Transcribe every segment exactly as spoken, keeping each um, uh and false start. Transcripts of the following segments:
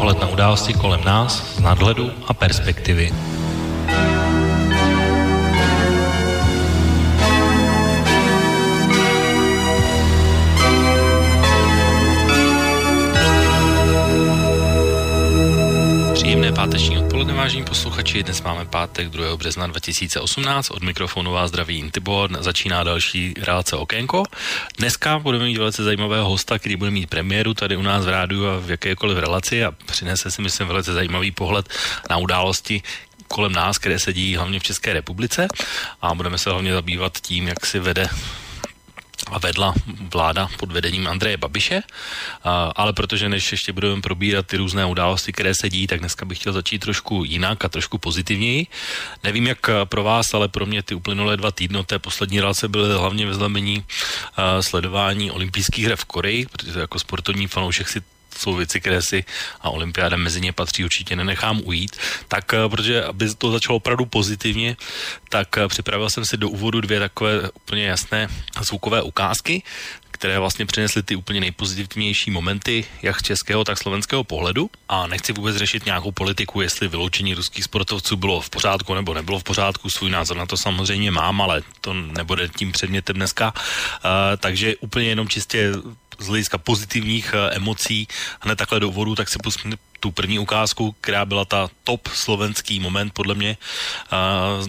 pohled na události kolem nás z nadhledu a perspektivy. Příjemné páteční odpoledne, vážení posluchači. Dnes máme pátek druhého března dva tisíce osmnáct. Od mikrofonu vás zdraví Intibor. Začíná další relace Okénko. Dneska budeme mít velice zajímavého hosta, který bude mít premiéru tady u nás v rádiu a v jakékoliv relaci a přinese si, myslím, velice zajímavý pohled na události kolem nás, které se dějí hlavně v České republice, a budeme se hlavně zabývat tím, jak si vede a vedla vláda pod vedením Andreje Babiše, a, ale protože než ještě budeme probírat ty různé události, které se dějí, tak dneska bych chtěl začít trošku jinak a trošku pozitivněji. Nevím, jak pro vás, ale pro mě ty uplynulé dva týdny od té poslední relace byly hlavně ve znamení a, sledování olympijských her v Koreji, protože jako sportovní fanoušek si jsou věci, které si a olympiáda mezi ně patří, určitě nenechám ujít. Tak protože aby to začalo opravdu pozitivně, tak připravil jsem si do úvodu dvě takové úplně jasné zvukové ukázky, které vlastně přinesly ty úplně nejpozitivnější momenty jak českého, tak slovenského pohledu. A nechci vůbec řešit nějakou politiku, jestli vyloučení ruských sportovců bylo v pořádku nebo nebylo v pořádku. Svůj názor na to samozřejmě mám, ale to nebude tím předmětem dneska. Uh, takže úplně jenom čistě z hlediska pozitivních emocí hned takhle do úvodu, tak si pustím tu první ukázku, která byla ta top slovenský moment podle mě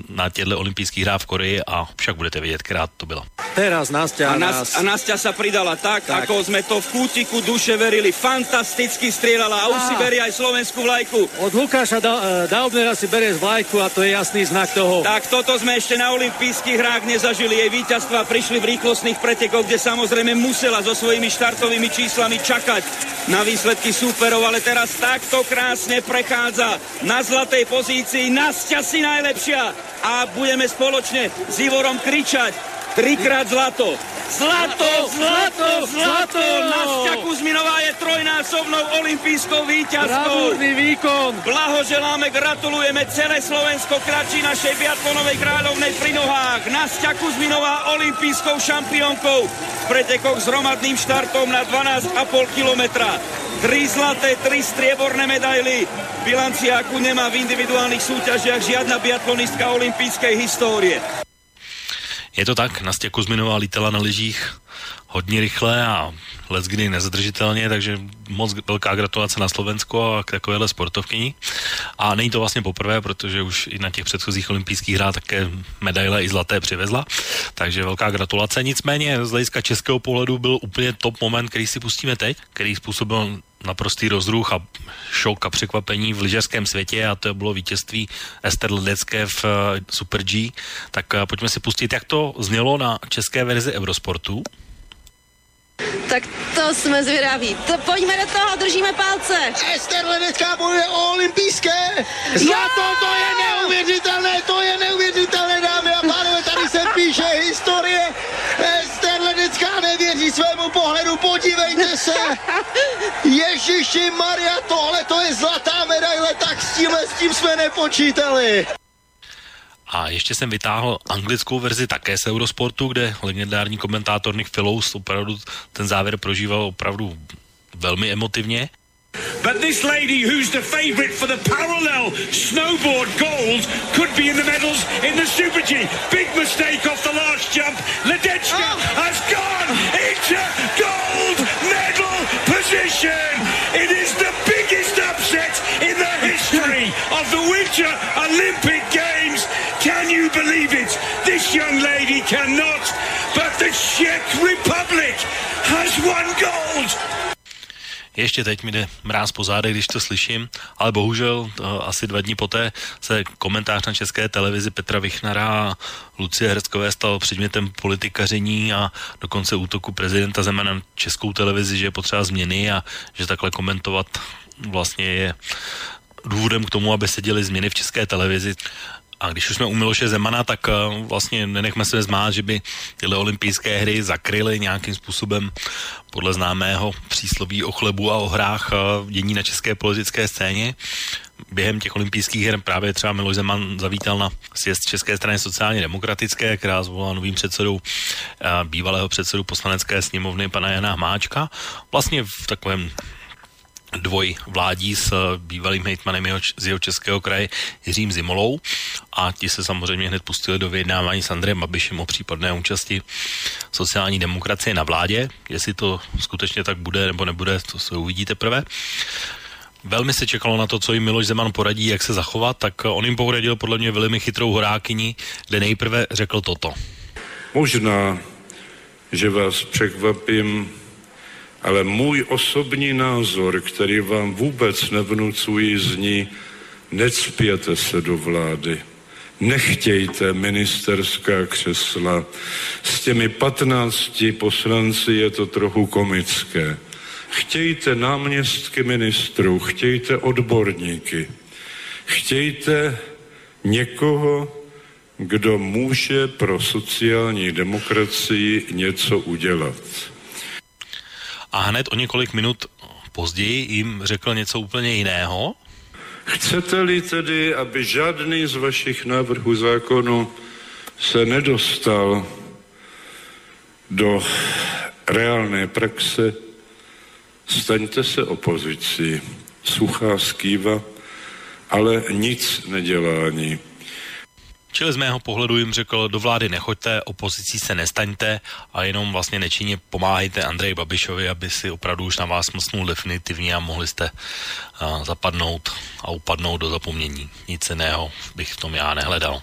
na těchto olympijských hrách v Koreji, a však budete vědět, která to byla. Teraz Nasťa a, nás... a Nasťa sa pridala tak, tak, ako sme to v kútiku duše verili. Fantasticky strieľala a už si berie aj slovenskú vlajku. Od Lukáša da- Daubnera si berie vlajku a to je jasný znak toho. Tak toto sme ešte na olympijských hrách nezažili. Jej víťazstva prišli v rýchlostných pretekoch, kde samozrejme musela so svojimi štartovými číslami čakať na výsledky súperov, ale teraz tak to krásne prechádza na zlatej pozícii. Nasťa si najlepšia a budeme spoločne s Ivorom kričať trikrát zlato. Zlato, zlato, zlato! Nasťa Kuzminová je trojnásobnou olympijskou víťazkou. Bravúrny výkon. Blahoželáme, gratulujeme, celé Slovensko kráčí našej biatlonovej kráľovnej pri nohách. Nasťa Kuzminová olympijskou šampiónkou v pretekoch s hromadným štartom na dvanásť a pol kilometra. Tri zlaté, tri strieborné medaily. V bilanciáku nemá v individuálnych súťažiach žiadna biatlonistka olympijskej histórie. Je to tak, Nasťa Kuzminová lítala na lyžích hodně rychle a leckdy nezadržitelně, takže moc velká gratulace na Slovensko a k takovéhle sportovkyni. A není to vlastně poprvé, protože už i na těch předchozích olympijských hrách také medaile i zlaté přivezla, takže velká gratulace. Nicméně z hlediska českého pohledu byl úplně top moment, který si pustíme teď, který způsobil naprostý rozruch a šok a překvapení v lyžařském světě, a to bylo vítězství Ester Ledecké v Super G. Tak pojďme si pustit, jak to znělo na české verzi Eurosportu. Tak to jsme zvědaví. To pojďme do toho, držíme palce. Ester Ledecká bojuje o olympijské zlato, no! To je neuvěřitelné, to je neuvěřitelné, dámy a pánové, tady se píše historie. Ester Ledecká nevěří svému pohledu, podívejte se. Ježiši Maria, tohle to je zlatá medaile, tak s tímhle s tím jsme nepočítali. A ještě jsem vytáhl anglickou verzi také z Eurosportu, kde legendární komentátor Nick Fellows opravdu ten závěr prožíval opravdu velmi emotivně. But this lady, who's the favorite for the parallel snowboard gold, could be in the medals in the Super G. Big mistake off the last jump. Ledecka oh. has gone into gold medal position. It is the biggest upset in the history of the Winter Olympic Games. Can you believe it? This young lady cannot. But the Czech Republic has won gold. Ještě teď mi jde mráz po zádech, když to slyším, ale bohužel asi dva dní poté se komentář na České televizi Petra Vichnara a Lucie Herckové stal předmětem politikaření a dokonce útoku prezidenta Zemana na Českou televizi, že je potřeba změny a že takhle komentovat vlastně je důvodem k tomu, aby se děly změny v České televizi. A když už jsme u Miloše Zemana, tak vlastně nenechme se zmát, že by tyhle olympijské hry zakryly nějakým způsobem podle známého přísloví o chlebu a o hrách dění na české politické scéně. Během těch olympijských her právě třeba Miloš Zeman zavítal na sjezd České strany sociálně demokratické, která zvolila novým předsedou bývalého předsedu poslanecké sněmovny pana Jana Hamáčka. Vlastně v takovém dvojvládí s bývalým hejtmanem jeho, z jeho českého kraje Jiřím Zimolou a ti se samozřejmě hned pustili do vyjednávání s Andrejem Babišem o případné účasti sociální demokracie na vládě. Jestli to skutečně tak bude nebo nebude, to se uvidí teprve. Velmi se čekalo na to, co jim Miloš Zeman poradí, jak se zachovat, tak on jim poradil podle mě velmi chytrou horákyni, kde nejprve řekl toto. Možná, že vás překvapím, ale můj osobní názor, který vám vůbec nevnucuji, zní, necpěte se do vlády, nechtějte ministerská křesla. S těmi patnácti poslanci je to trochu komické. Chtějte náměstky ministrů, chtějte odborníky, chtějte někoho, kdo může pro sociální demokracii něco udělat. A hned o několik minut později jim řekl něco úplně jiného. Chcete-li tedy, aby žádný z vašich návrhů zákonu se nedostal do reálné praxe, staňte se opozicí. Suchá skýva, ale nic nedělání. Čili z mého pohledu jim řekl, do vlády nechoďte, opozicí se nestaňte a jenom vlastně nečinně pomáhejte Andreji Babišovi, aby si opravdu už na vás mlsnul definitivně a mohli jste uh, zapadnout a upadnout do zapomnění. Nic jiného bych v tom já nehledal.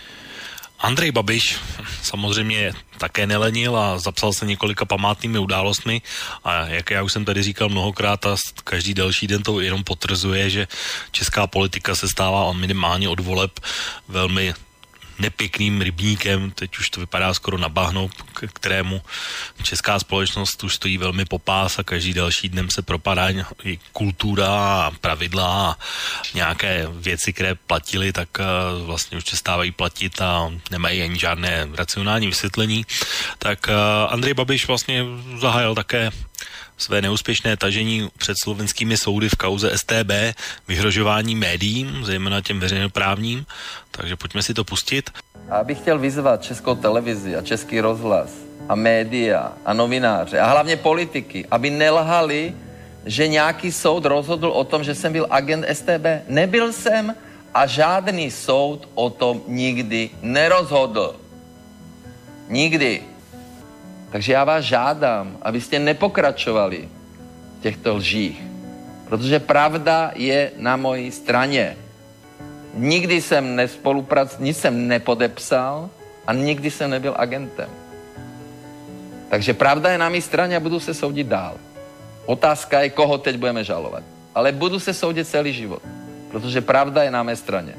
Andrej Babiš samozřejmě také nelenil a zapsal se několika památnými událostmi a jak já už jsem tady říkal mnohokrát a každý další den to jenom potvrzuje, že česká politika se stává minimálně od voleb velmi nepěkným rybníkem, teď už to vypadá skoro na bahno, k kterému česká společnost už stojí velmi popás a každý další dnem se propadá i kultura a pravidla a nějaké věci, které platily, tak vlastně už přestávají platit a nemají ani žádné racionální vysvětlení. Tak Andrej Babiš vlastně zahájil také své neúspěšné tažení před slovenskými soudy v kauze S T B, vyhrožování médiím, zejména těm veřejnoprávním, takže pojďme si to pustit. A bych chtěl vyzvat Českou televizi a Český rozhlas a média a novináře a hlavně politiky, aby nelhali, že nějaký soud rozhodl o tom, že jsem byl agent S T B. Nebyl jsem a žádný soud o tom nikdy nerozhodl. Nikdy. Takže já vás žádám, abyste nepokračovali v těchto lžích, protože pravda je na mojí straně. Nikdy jsem nespolupracoval, nic jsem nepodepsal a nikdy jsem nebyl agentem. Takže pravda je na mé straně a budu se soudit dál. Otázka je, koho teď budeme žalovat. Ale budu se soudit celý život, protože pravda je na mé straně.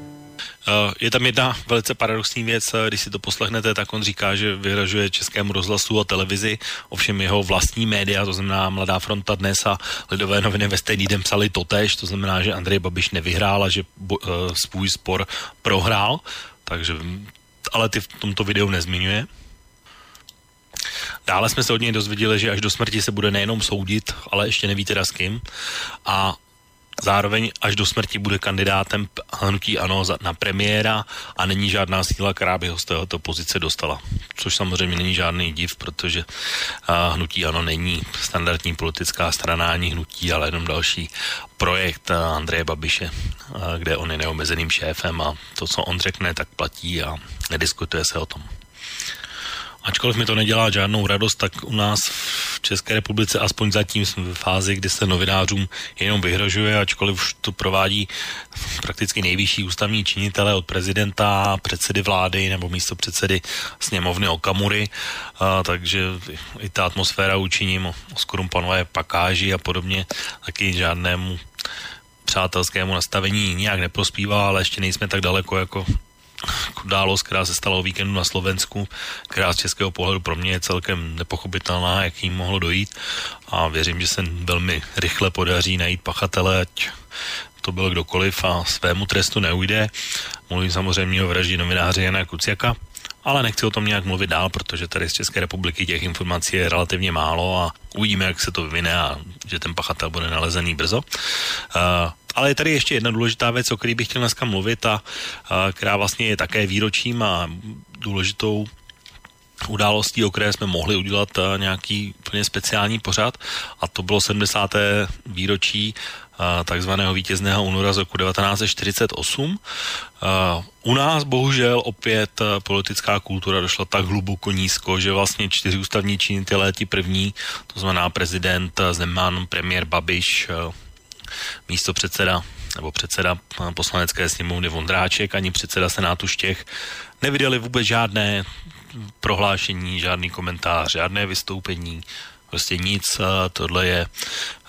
Je tam jedna velice paradoxní věc, když si to poslechnete, tak on říká, že vyhražuje Českému rozhlasu a televizi, ovšem jeho vlastní média, to znamená Mladá fronta Dnes a Lidové noviny ve stejný den psali totéž, to znamená, že Andrej Babiš nevyhrál a že svůj spor prohrál, takže, ale ty v tomto videu nezmiňuje. Dále jsme se od něj dozvěděli, že až do smrti se bude nejenom soudit, ale ještě neví teda s kým a zároveň až do smrti bude kandidátem Hnutí ANO na premiéra a není žádná síla, která by ho z této pozice dostala. Což samozřejmě není žádný div, protože Hnutí ANO není standardní politická strana ani hnutí, ale jenom další projekt Andreje Babiše, kde on je neomezeným šéfem a to, co on řekne, tak platí a nediskutuje se o tom. Ačkoliv mi to nedělá žádnou radost, tak u nás v České republice aspoň zatím jsme ve fázi, kdy se novinářům jenom vyhrožuje, ačkoliv už to provádí prakticky nejvyšší ústavní činitelé od prezidenta, předsedy vlády nebo místo předsedy sněmovny Okamury, a, takže i ta atmosféra učiním o skorumpanové pakáži a podobně taky žádnému přátelskému nastavení nijak neprospívá, ale ještě nejsme tak daleko jako událost, která se stala o víkendu na Slovensku, která z českého pohledu pro mě je celkem nepochopitelná, jak jim mohlo dojít a věřím, že se velmi rychle podaří najít pachatele, ať to byl kdokoliv a svému trestu neujde. Mluvím samozřejmě o vraždě novináře Jana Kuciaka, ale nechci o tom nějak mluvit dál, protože tady z České republiky těch informací je relativně málo a uvidíme, jak se to vyvine a že ten pachatel bude nalezený brzo. Uh, Ale je tady ještě jedna důležitá věc, o který bych chtěl dneska mluvit a, a která vlastně je také výročím a důležitou událostí, o které jsme mohli udělat nějaký úplně speciální pořad a to bylo sedmdesáté výročí takzvaného vítězného února z roku devatenáct set čtyřicet osm. U nás bohužel opět politická kultura došla tak hluboko nízko, že vlastně čtyři ústavní činitelé, ti první, to znamená prezident Zeman, premiér Babiš, místo předseda nebo předseda poslanecké sněmovny Ondráček, ani předseda senátu Štěch, nevydali vůbec žádné prohlášení, žádný komentář, žádné vystoupení, prostě nic. Tohle je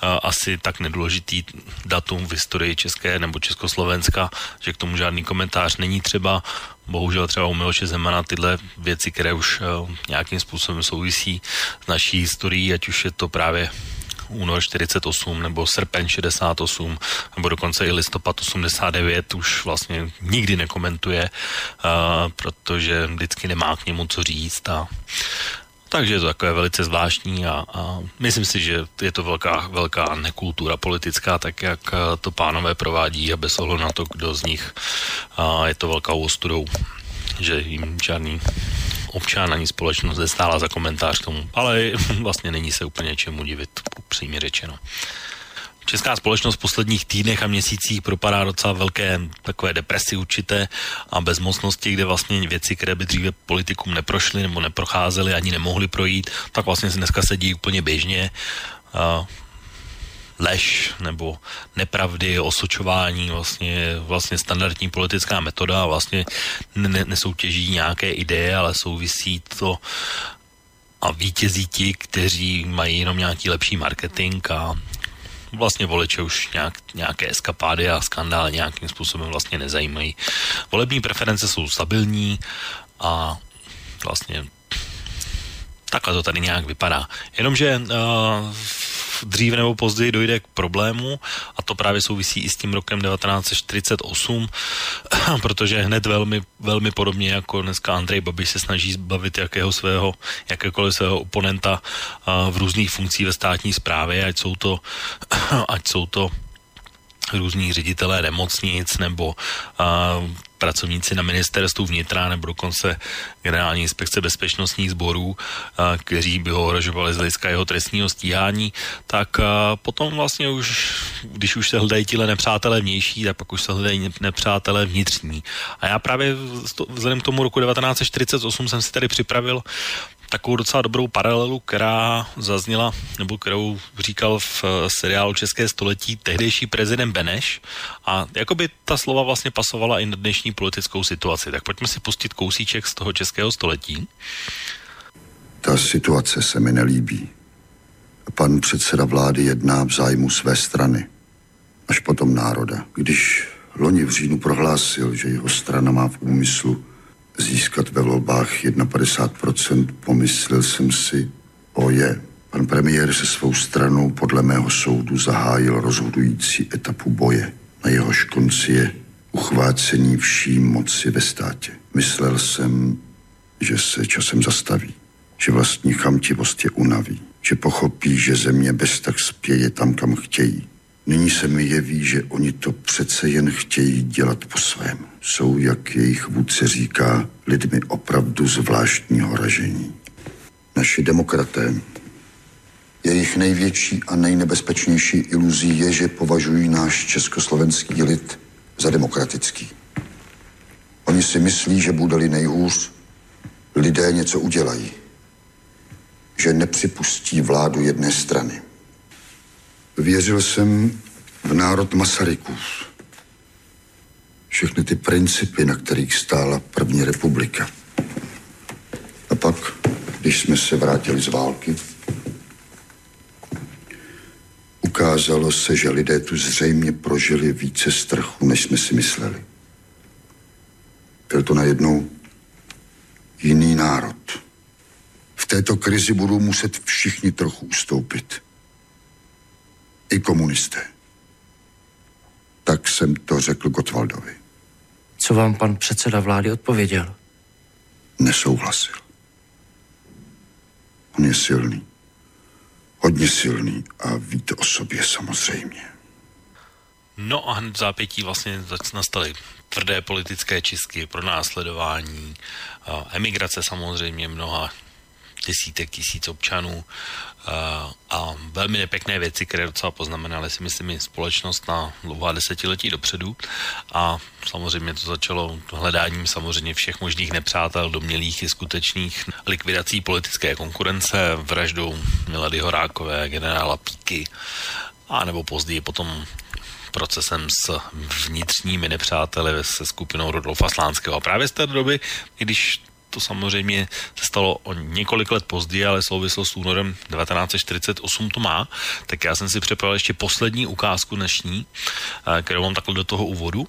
asi tak nedůležitý datum v historii České nebo Československa, že k tomu žádný komentář není třeba. Bohužel třeba u Miloše Zemana tyhle věci, které už nějakým způsobem souvisí s naší historií, ať už je to právě únor čtyřicet osm nebo srpen šedesát osm nebo dokonce i listopad osmdesát devět už vlastně nikdy nekomentuje, uh, protože vždycky nemá k němu co říct. A... takže je to takové velice zvláštní a, a myslím si, že je to velká, velká nekultura politická, tak jak to pánové provádí a bez ohledu na to, kdo z nich uh, je to velkou ostudou, že jim žádný občan ani společnost nestála za komentář k tomu, ale vlastně není se úplně čemu divit, upřímně řečeno. Česká společnost v posledních týdnech a měsících propadá docela velké takové depresi určité a bezmocnosti, kde vlastně věci, které by dříve politikům neprošly nebo neprocházely, ani nemohly projít, tak vlastně dneska se dějí úplně běžně. A lež nebo nepravdy, osočování, vlastně, vlastně standardní politická metoda, vlastně ne, nesoutěží nějaké ideje, ale souvisí to a vítězí ti, kteří mají jenom nějaký lepší marketing a vlastně voliče už nějak, nějaké eskapády a skandály nějakým způsobem vlastně nezajímají. Volební preference jsou stabilní a vlastně takhle to tady nějak vypadá. Jenomže uh, dřív nebo později dojde k problému a to právě souvisí i s tím rokem devatenáct set čtyřicet osm, protože hned velmi, velmi podobně jako dneska Andrej Babiš se snaží zbavit jakého svého, jakékoliv svého oponenta v různých funkcích ve státní správě, ať jsou to, ať jsou to různí ředitelé nemocnic nebo a, pracovníci na ministerstvu vnitra nebo dokonce generální inspekce bezpečnostních sborů, a, kteří by ho ohrožovali z hlediska jeho trestního stíhání, tak a, potom vlastně už, když už se hledají tíhle nepřátelé vnější, tak pak už se hledají nepřátelé vnitřní. A já právě vzhledem k tomu roku devatenáct set čtyřicet osm jsem si tady připravil takovou docela dobrou paralelu, která zazněla, nebo kterou říkal v seriálu České století tehdejší prezident Beneš a jakoby ta slova vlastně pasovala i na dnešní politickou situaci. Tak pojďme si pustit kousíček z toho Českého století. Ta situace se mi nelíbí. Pan předseda vlády jedná v zájmu své strany, až potom národa. Když loni v říjnu prohlásil, že jeho strana má v úmyslu získat ve volbách padesát jedna procent, pomyslel jsem si, oje, pan premiér se svou stranou podle mého soudu zahájil rozhodující etapu boje. Na jehož konci je uchvácení vší moci ve státě. Myslel jsem, že se časem zastaví, že vlastní chamtivost je unaví, že pochopí, že země bez tak spěje tam, kam chtějí. Nyní se mi jeví, že oni to přece jen chtějí dělat po svém. Jsou, jak jejich vůdce říká, lidmi opravdu zvláštního ražení. Naši demokraté, jejich největší a nejnebezpečnější iluzí je, že považují náš československý lid za demokratický. Oni si myslí, že bude-li nejhůř, lidé něco udělají. Že nepřipustí vládu jedné strany. Věřil jsem v národ Masarykův. Všechny ty principy, na kterých stála první republika. A pak, když jsme se vrátili z války, ukázalo se, že lidé tu zřejmě prožili více strachu, než jsme si mysleli. Byl to najednou jiný národ. V této krizi budou muset všichni trochu ustoupit. I komunisté. Tak jsem to řekl Gottwaldovi. Co vám pan předseda vlády odpověděl? Nesouhlasil. On je silný. Hodně silný a ví to o sobě samozřejmě. No a hned v zápětí vlastně nastaly tvrdé politické čistky, pronásledování, emigrace samozřejmě mnoha desítek tisíc občanů a velmi nepěkné věci, které docela poznamenaly, si myslím, společnost na dlouhá desetiletí dopředu. A samozřejmě to začalo hledáním samozřejmě všech možných nepřátel, domnělých i skutečných, likvidací politické konkurence, vraždou Milady Horákové, generála Píky, a nebo později potom procesem s vnitřními nepřáteli, se skupinou Rudolfa Slánského. A právě z té doby, i když to samozřejmě se stalo o několik let později, ale souvislo s únorem devatenáct set čtyřicet osm to má, tak já jsem si připravil ještě poslední ukázku dnešní, kterou mám takhle do toho úvodu.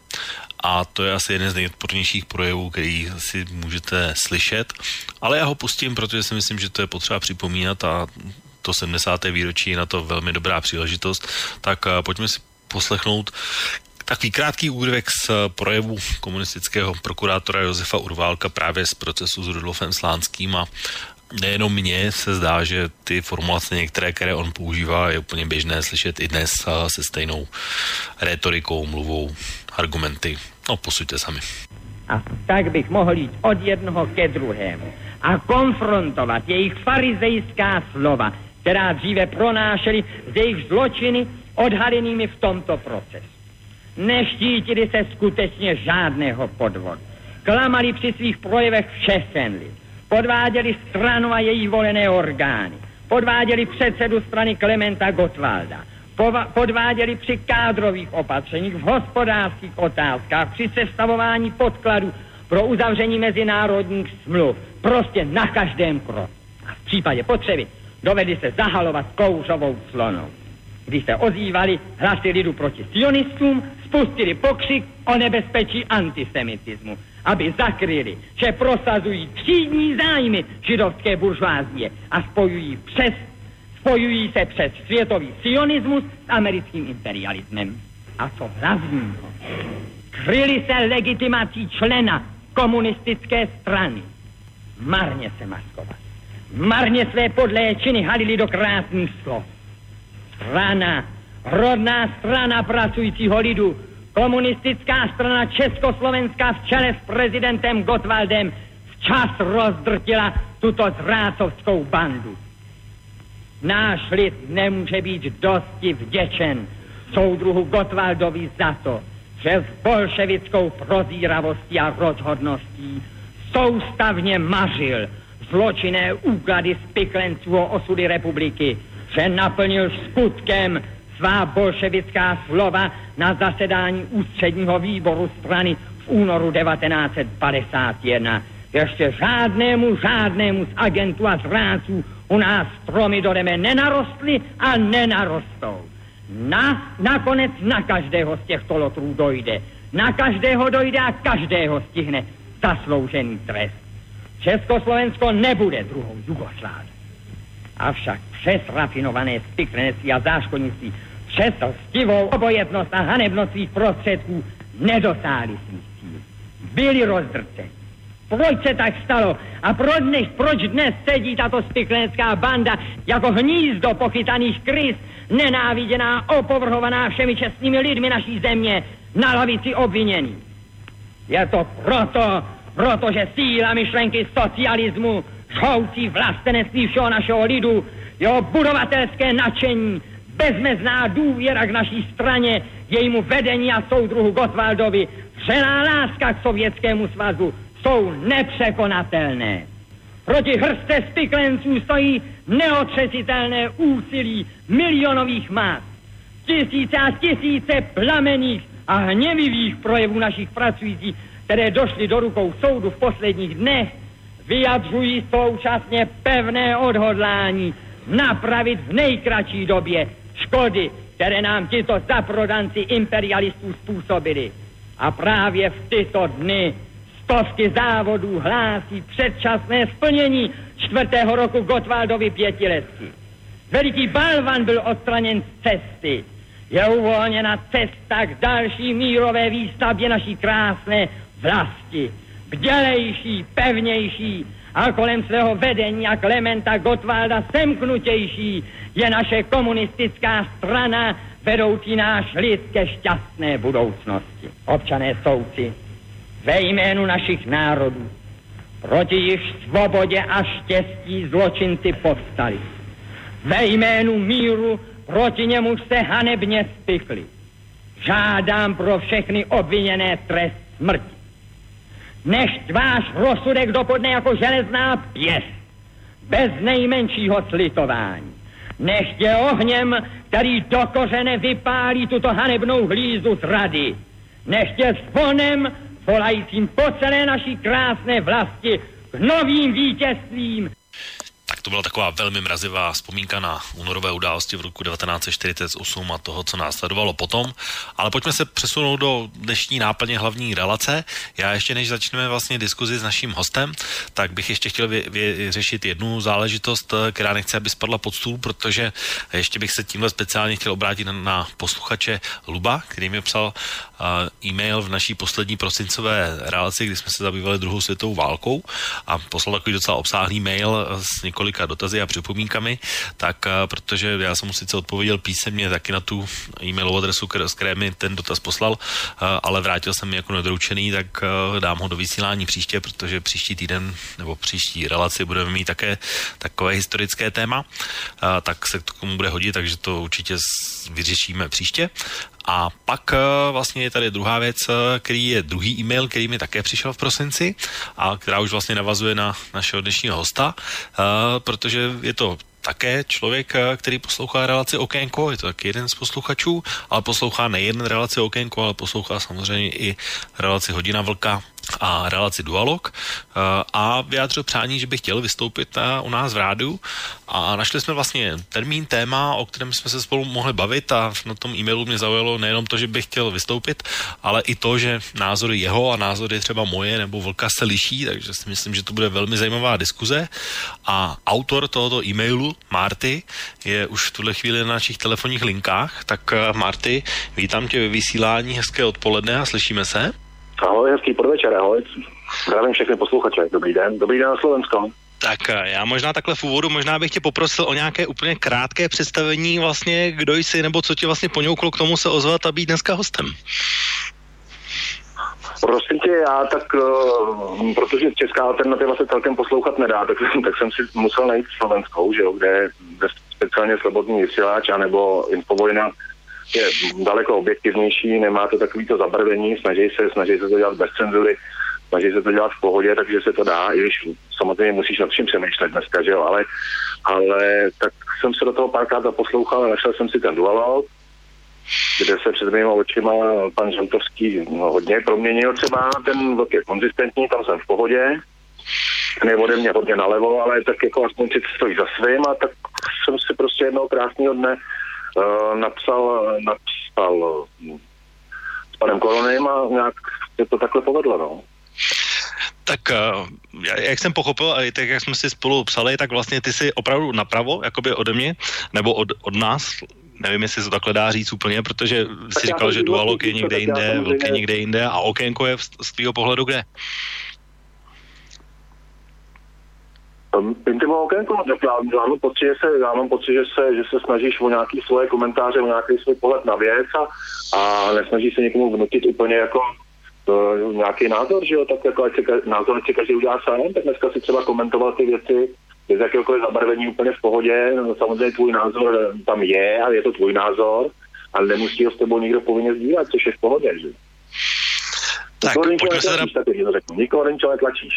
A to je asi jeden z nejodpornějších projevů, který si můžete slyšet. Ale já ho pustím, protože si myslím, že to je potřeba připomínat a to sedmdesáté výročí je na to velmi dobrá příležitost. Tak pojďme si poslechnout takový krátký úryvek z projevu komunistického prokurátora Josefa Urválka právě z procesu s Rudolfem Slánským, a nejenom mně se zdá, že ty formulace některé, které on používá, je úplně běžné slyšet i dnes se stejnou retorikou, mluvou, argumenty. No, posuďte sami. A tak bych mohl jít od jednoho ke druhému a konfrontovat jejich farizejská slova, která dříve pronášeli z jejich zločiny odhalenými v tomto procesu. Neštítili se skutečně žádného podvodu. Klamali při svých projevech všechen lid. Podváděli stranu a její volené orgány. Podváděli předsedu strany Klementa Gottwalda. Pova- podváděli při kádrových opatřeních, v hospodářských otázkách, při sestavování podkladů pro uzavření mezinárodních smluv. Prostě na každém kroku. A v případě potřeby dovedli se zahalovat kouřovou clonou. Když se ozývali hlasy lidu proti sionistům, spustili pokřik o nebezpečí antisemitismu, aby zakryli, že prosazují třídní zájmy židovské buržoázie a spojují, přes, spojují se přes světový sionismus s americkým imperialismem. A co hlavního? Kryli se legitimací člena komunistické strany. Marně se maskovali. Marně své podlé činy halili do krásných slov. Strana, rodná strana pracujícího lidu, komunistická strana Československá v čele s prezidentem Gottwaldem včas rozdrtila tuto zrádcovskou bandu. Náš lid nemůže být dosti vděčen soudruhu Gottwaldovi za to, že s bolševickou prozíravostí a rozhodností soustavně mařil zločinné úklady spiklenců o osudy republiky, že naplnil skutkem svá bolševická slova na zasedání ústředního výboru strany v únoru devatenáct set padesát jedna. Ještě žádnému, žádnému z agentů a zrádců u nás stromy do deme nenarostly a nenarostou. Na, nakonec na každého z těchto lotrů dojde. Na každého dojde a každého stihne zasloužený trest. Československo nebude druhou Jugoslávii. Avšak přes rafinované spiklenectví a záškodnictví, přes lstivou obojetnost a hanebnost svých prostředků nedosáhli svých cílů. Byli rozdrceni. Proč se tak stalo? A proč dnes, proč dnes sedí tato spiklenecká banda jako hnízdo pochytaných kryz, nenáviděná, opovrhovaná všemi čestnými lidmi naší země, na lavici obviněný? Je to proto, protože síla myšlenky socialismu, šoucí vlastenectví všeho našeho lidu, jeho budovatelské nadšení, bezmezná důvěra k naší straně, jejímu vedení a soudruhu Gottwaldovi, vřelá láska k Sovětskému svazu jsou nepřekonatelné. Proti hrstce spiklenců stojí neotřesitelné úsilí milionových mas, tisíce a tisíce plamených a hněvivých projevů našich pracujících, které došly do rukou soudu v posledních dnech, vyjadřují současně pevné odhodlání napravit v nejkratší době škody, které nám tito zaprodanci imperialistů způsobili. A právě v tyto dny stovky závodů hlásí předčasné splnění čtvrtého roku Gottwaldovy pětiletky. Veliký balvan byl odstraněn z cesty. Je uvolněna cesta k další mírové výstavbě naší krásné vlasti. Bdělejší, pevnější a kolem svého vedení a Klementa Gottwalda semknutější je naše komunistická strana, vedoucí náš lid ke šťastné budoucnosti. Občané, soudci, ve jménu našich národů Proti jejich svobodě a štěstí zločinci povstali. Ve jménu míru proti němu se hanebně spikli. Žádám pro všechny obviněné trest smrti. Nechť váš rozsudek dopadne jako železná pěst, bez nejmenšího slitování. Nechť je ohněm, který do kořene vypálí tuto hanebnou hlízu zrady. Nechť je zvonem, volajícím po celé naší krásné vlasti k novým vítězstvím. Tak to byla taková velmi mrazivá vzpomínka na únorové události v roku devatenáct set čtyřicet osm a toho, co následovalo potom. Ale pojďme se přesunout do dnešní náplně hlavní relace. Já ještě než začneme vlastně diskuzi s naším hostem, tak bych ještě chtěl vyřešit jednu záležitost, která nechci, aby spadla pod stůl, protože ještě bych se tímhle speciálně chtěl obrátit na, na posluchače Luba, který mi psal e-mail v naší poslední prosincové relaci, kdy jsme se zabývali druhou světovou válkou a poslal takový docela obsáhlý mail s několika dotazy a připomínkami, tak protože já jsem mu sice odpověděl písemně taky na tu e-mailovou adresu, z které mi ten dotaz poslal, ale vrátil jsem mi jako nedoučený, tak dám ho do vysílání příště, protože příští týden nebo příští relaci budeme mít také takové historické téma, tak se k tomu bude hodit, takže to určitě vyřešíme příště. A pak vlastně je tady druhá věc, který je druhý e-mail, který mi také přišel v prosinci a která už vlastně navazuje na našeho dnešního hosta, protože je to také člověk, který poslouchá relaci Okénko, je to taky jeden z posluchačů, ale poslouchá nejen relaci Okénko, ale poslouchá samozřejmě i relaci Hodina Vlka a relaci Dualog a vyjádřil přání, že by chtěl vystoupit u nás v rádiu a našli jsme vlastně termín, téma, o kterém jsme se spolu mohli bavit a na tom e-mailu mě zaujalo nejenom to, že bych chtěl vystoupit, ale i to, že názory jeho a názory třeba moje nebo Vlka se liší, takže si myslím, že to bude velmi zajímavá diskuze a autor tohoto e-mailu, Marty, je už v tuhle chvíli na našich telefonních linkách, tak Marty, vítám tě ve vysílání, hezké odpoledne a slyšíme se. Ahoj, hezký podvečer, ahoj. Zdravím všechny posluchače. Dobrý den, dobrý den na Slovensko. Tak já možná takhle v úvodu, možná bych tě poprosil o nějaké úplně krátké představení vlastně, kdo jsi, nebo co tě vlastně poňouklo k tomu se ozvat a být dneska hostem. Prosím tě, já tak, protože česká alternativa se celkem poslouchat nedá, tak, tak jsem si musel najít slovenskou, že jo, kde, kde speciálně slobodný vysíláč, anebo Infovojna je daleko objektivnější, nemá to takovýto zabarvení, snaží se, snaží se to dělat bez cenzury, snaží se to dělat v pohodě, takže se to dá, i když samozřejmě musíš nad vším přemýšlet dneska, že jo, ale, ale tak jsem se do toho párkrát zaposlouchal a našel jsem si ten Dualog, kde se před mýma očima pan Žantovský hodně proměnil třeba, ten Vlk je konzistentní, tam jsem v pohodě, nebo ode mě hodně nalevo, ale tak jako aspoň si stojí za svým a tak jsem si prostě jednoho krásného dne Uh, napsal, napsal uh, s panem Koronem a nějak se to takhle povedlo, no. Tak jak jsem pochopil, a tak jak jsme si spolu psali, tak vlastně ty jsi opravdu napravo, jakoby ode mě, nebo od, od nás, nevím, jestli se to takhle dá říct úplně, protože jsi říkal, že Dualog je někde jinde, Vlk je někde jinde a Okénko je z tvýho pohledu kde? Intimu Okénko, já mám pocit, že se, že se snažíš o nějaké svoje komentáře, o nějaký svůj pohled na věc a, a nesnažíš se někomu vnutit úplně jako uh, nějaký názor, že jo, tak jako ať se ka- názor, ať se každý udělá sám, tak dneska si třeba komentoval ty věci bez jakéhokoliv zabarvení úplně v pohodě, no, samozřejmě tvůj názor tam je, ale je to tvůj názor, ale nemusí ho s tebou nikdo povinně sdílet, což je v pohodě, že jo. Tak, pojďme se teda... Nikoho není člověk tlačíš.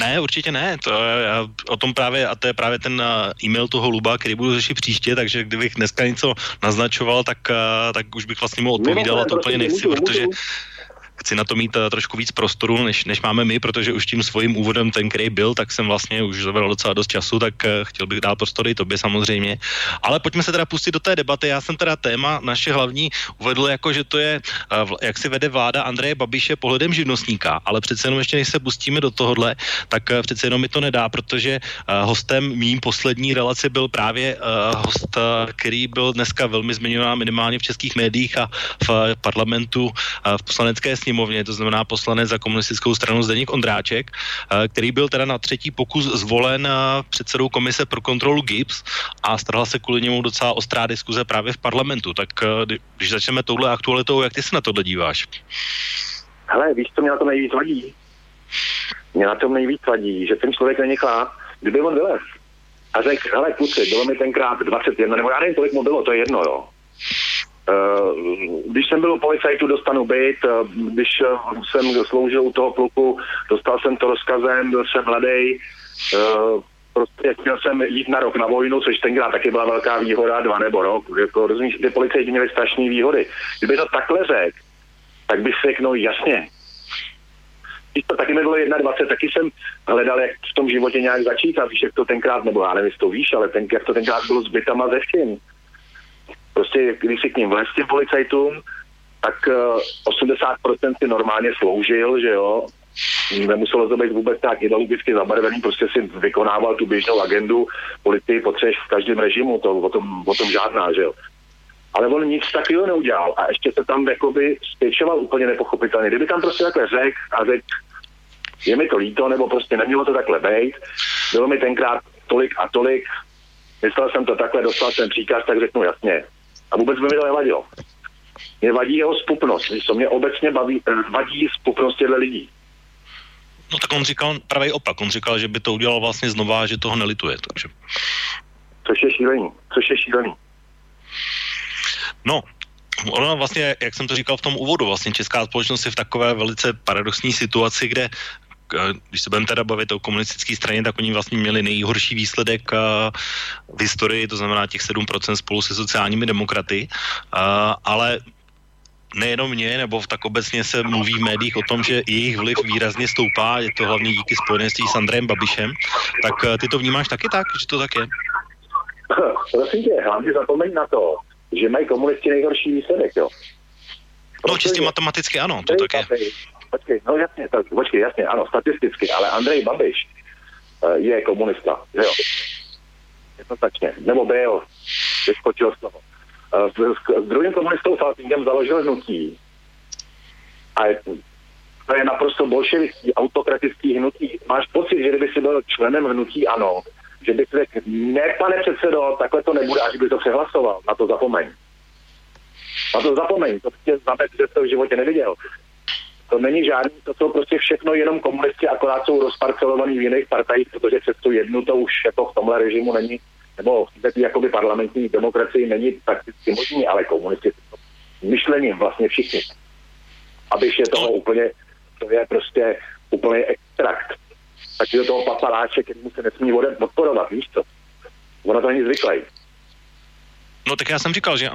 Ne, určitě ne. To já o tom právě, a to je právě ten e-mail toho Luba, který budu řešit příště, takže kdybych dneska něco naznačoval, tak, tak už bych vlastně mu odpovídal a to úplně nechci, protože chci na to mít trošku víc prostoru, než, než máme my, protože už tím svým úvodem ten, který byl, tak jsem vlastně už zabral docela dost času, tak chtěl bych dát prostory tobě samozřejmě. Ale pojďme se teda pustit do té debaty. Já jsem teda téma naše hlavní uvedl jako, že to je, jak si vede vláda Andreje Babiše pohledem živnostníka, ale přece jenom ještě než se pustíme do tohohle, tak přece jenom mi to nedá, protože hostem mým poslední relaci byl právě host, který byl dneska velmi zmiňován minimálně v českých médiích a v parlamentu, v poslanecké sněmovně, to znamená poslanec za komunistickou stranu Zdeněk Ondráček, který byl teda na třetí pokus zvolen předsedou komise pro kontrolu G I B S a strhla se kvůli němu docela ostrá diskuze právě v parlamentu. Tak když začneme touhle aktualitou, jak ty se na tohle díváš? Hele, víš, co mě na to nejvíc vadí? Mě na tom nejvíc vadí, že ten člověk nenechá, kdyby on vylez a řekl, hele kluci, bylo mi tenkrát dvacet jedna, nebo já nevím, kolik mu bylo, to je jedno, jo. Když jsem byl u policajtu, dostanu byt, když jsem sloužil u toho pluku, dostal jsem to rozkazem, byl jsem mladej, prostě chtěl jsem jít na rok na vojnu, což tenkrát taky byla velká výhoda, dva nebo rok, jako rozumíš, ty policajti měli strašné výhody. Kdyby to takhle řekl, tak bych řekl, no jasně. Když to taky mi bylo dvacet jedna, taky jsem hledal, jak v tom životě nějak začít a víš, jak to tenkrát, nebo já nevím, jestli to víš, ale ten, jak to tenkrát bylo s bytama ze všem. Prostě když si k ním vlez těm policajtům, tak osmdesát procent si normálně sloužil, že jo, nemuselo to být vůbec tak ideologicky zabarvený, prostě si vykonával tu běžnou agendu, policii potřebuješ v každém režimu, to o tom, o tom žádná, že jo. Ale on nic takového neudělal a ještě se tam jakoby spěšoval úplně nepochopitelně. Kdyby tam prostě takhle řekl a řekl, je mi to líto, nebo prostě nemělo to takhle bejt, bylo mi tenkrát tolik a tolik, myslel jsem to takhle, dostal jsem příkaz, tak řeknu jasně. A vůbec by mi to nevadilo. Mě vadí jeho zpupnost, co mě obecně baví, vadí zpupnost těchto lidí. No tak on říkal pravý opak, on říkal, že by to udělal vlastně znova, že toho nelituje, takže... Což je šílený, což je šílený. No, ono vlastně, jak jsem to říkal v tom úvodu, vlastně česká společnost je v takové velice paradoxní situaci, kde, když se budeme teda bavit o komunistické straně, tak oni vlastně měli nejhorší výsledek v historii, to znamená těch sedm procent spolu se sociálními demokraty, ale nejenom mě, nebo v tak obecně se mluví v médiích o tom, že jejich vliv výrazně stoupá, je to hlavně díky spojenství s Andrejem Babišem, tak ty to vnímáš taky tak, že to tak je? Prosím tě, hlavně zapomeň na to, že mají komunisti nejhorší výsledek, jo. Protože no čistě matematicky ano, to tak je. Počkej, no jasně, tak, počkej, jasně, ano, statisticky, ale Andrej Babiš uh, je komunista, že jo. Jednoznačně, nebo byl, vyskočil z toho. Uh, s, s druhým komunistou Faltingem založil hnutí. A je, to je naprosto bolševický, autokratický hnutí. Máš pocit, že kdyby jsi byl členem hnutí ANO, že bych řekl, ne pane předsedo, takhle to nebude, až by to přehlasoval, na to zapomeň. Na to zapomeň, to tě znamená, že jsi to v životě neviděl. To není žádný, to jsou prostě všechno jenom komunisti, akorát jsou rozparcelovaný v jiných partajích, protože přes tu jednu to už jako v tomhle režimu není, nebo v jakoby parlamentní demokracii není prakticky možný, ale komunisti myšlením vlastně všichni. Abyš je toho úplně, to je prostě úplně extrakt. Takže do toho papaláče, kterýmu se nesmí odporovat, víš co? Ona to není zvyklej. No tak já jsem říkal, že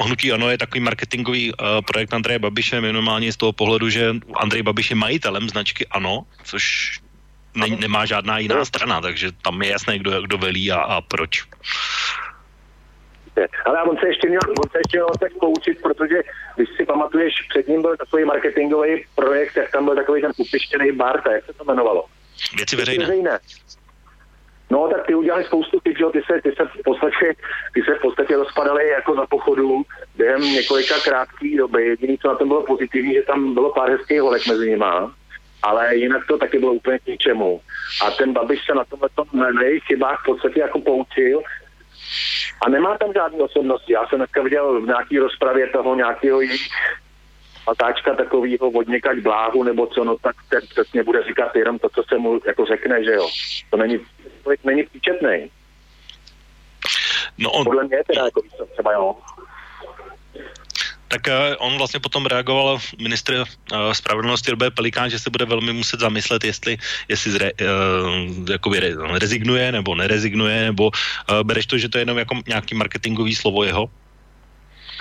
Hnutí ANO je takový marketingový uh, projekt Andreje Babiše, minimálně z toho pohledu, že Andrej Babiš je majitelem značky ANO, což ne, nemá žádná jiná no. strana, takže tam je jasné, kdo, kdo velí a, a proč. Ale on se ještě měl, on se ještě měl tak poučit, protože když si pamatuješ, před ním byl takový marketingový projekt, jak tam byl takový ten upištěný Barta, jak se to jmenovalo? Věci veřejné. veřejné. No tak ty udělali spoustu typ, ty se, ty, se v podstatě, ty se v podstatě rozpadaly jako za pochodu během několika krátkých doby. Jediné, co na tom bylo pozitivní, že tam bylo pár hezkých holek mezi nima, ale jinak to taky bylo úplně k ničemu. A ten Babiš se na tomhletom na jejich chybách v podstatě jako poučil a nemá tam žádný osobnosti. Já jsem dneska viděl v nějaký rozpravě toho nějakého jejich patáčka takovýho vodněkač bláhu nebo co, no tak ten přesně bude říkat jenom to, co se mu jako řekne, že jo. To není, člověk není příčetnej. No on... Podle mě je teda jako víc, třeba jo. Tak on vlastně potom reagoval ministr uh, spravedlnosti Robert Pelikán, že se bude velmi muset zamyslet, jestli, jestli zre, uh, jakoby re, rezignuje nebo nerezignuje, nebo uh, bereš to, že to je jenom jako nějaký marketingový slovo jeho?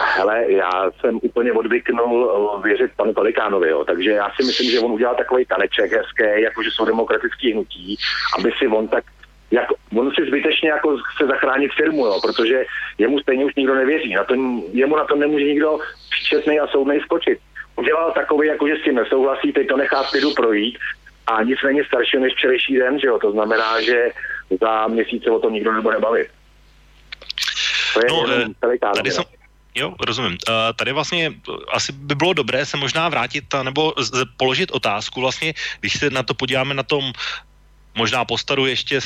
Hele, já jsem úplně odvyknul věřit panu Pelikánovi, jo. Takže já si myslím, že on udělal takový taneček hezký, jakože jsou demokratický hnutí, aby si on tak, jako, on si zbytečně jako chce zachránit firmu, jo, protože jemu stejně už nikdo nevěří, na to, jemu na to nemůže nikdo příčetnej a soudnej skočit. Udělal takový, jakože s tím nesouhlasí, teď to nechá v klidu projít a nic není staršího než včerejší den, že jo, to znamená, že za měsíce o tom nikdo nebude bavit. To je no, jenom Pelikánov. Jo, rozumím. Tady vlastně asi by bylo dobré se možná vrátit nebo položit otázku vlastně, když se na to podíváme na tom možná postaru ještě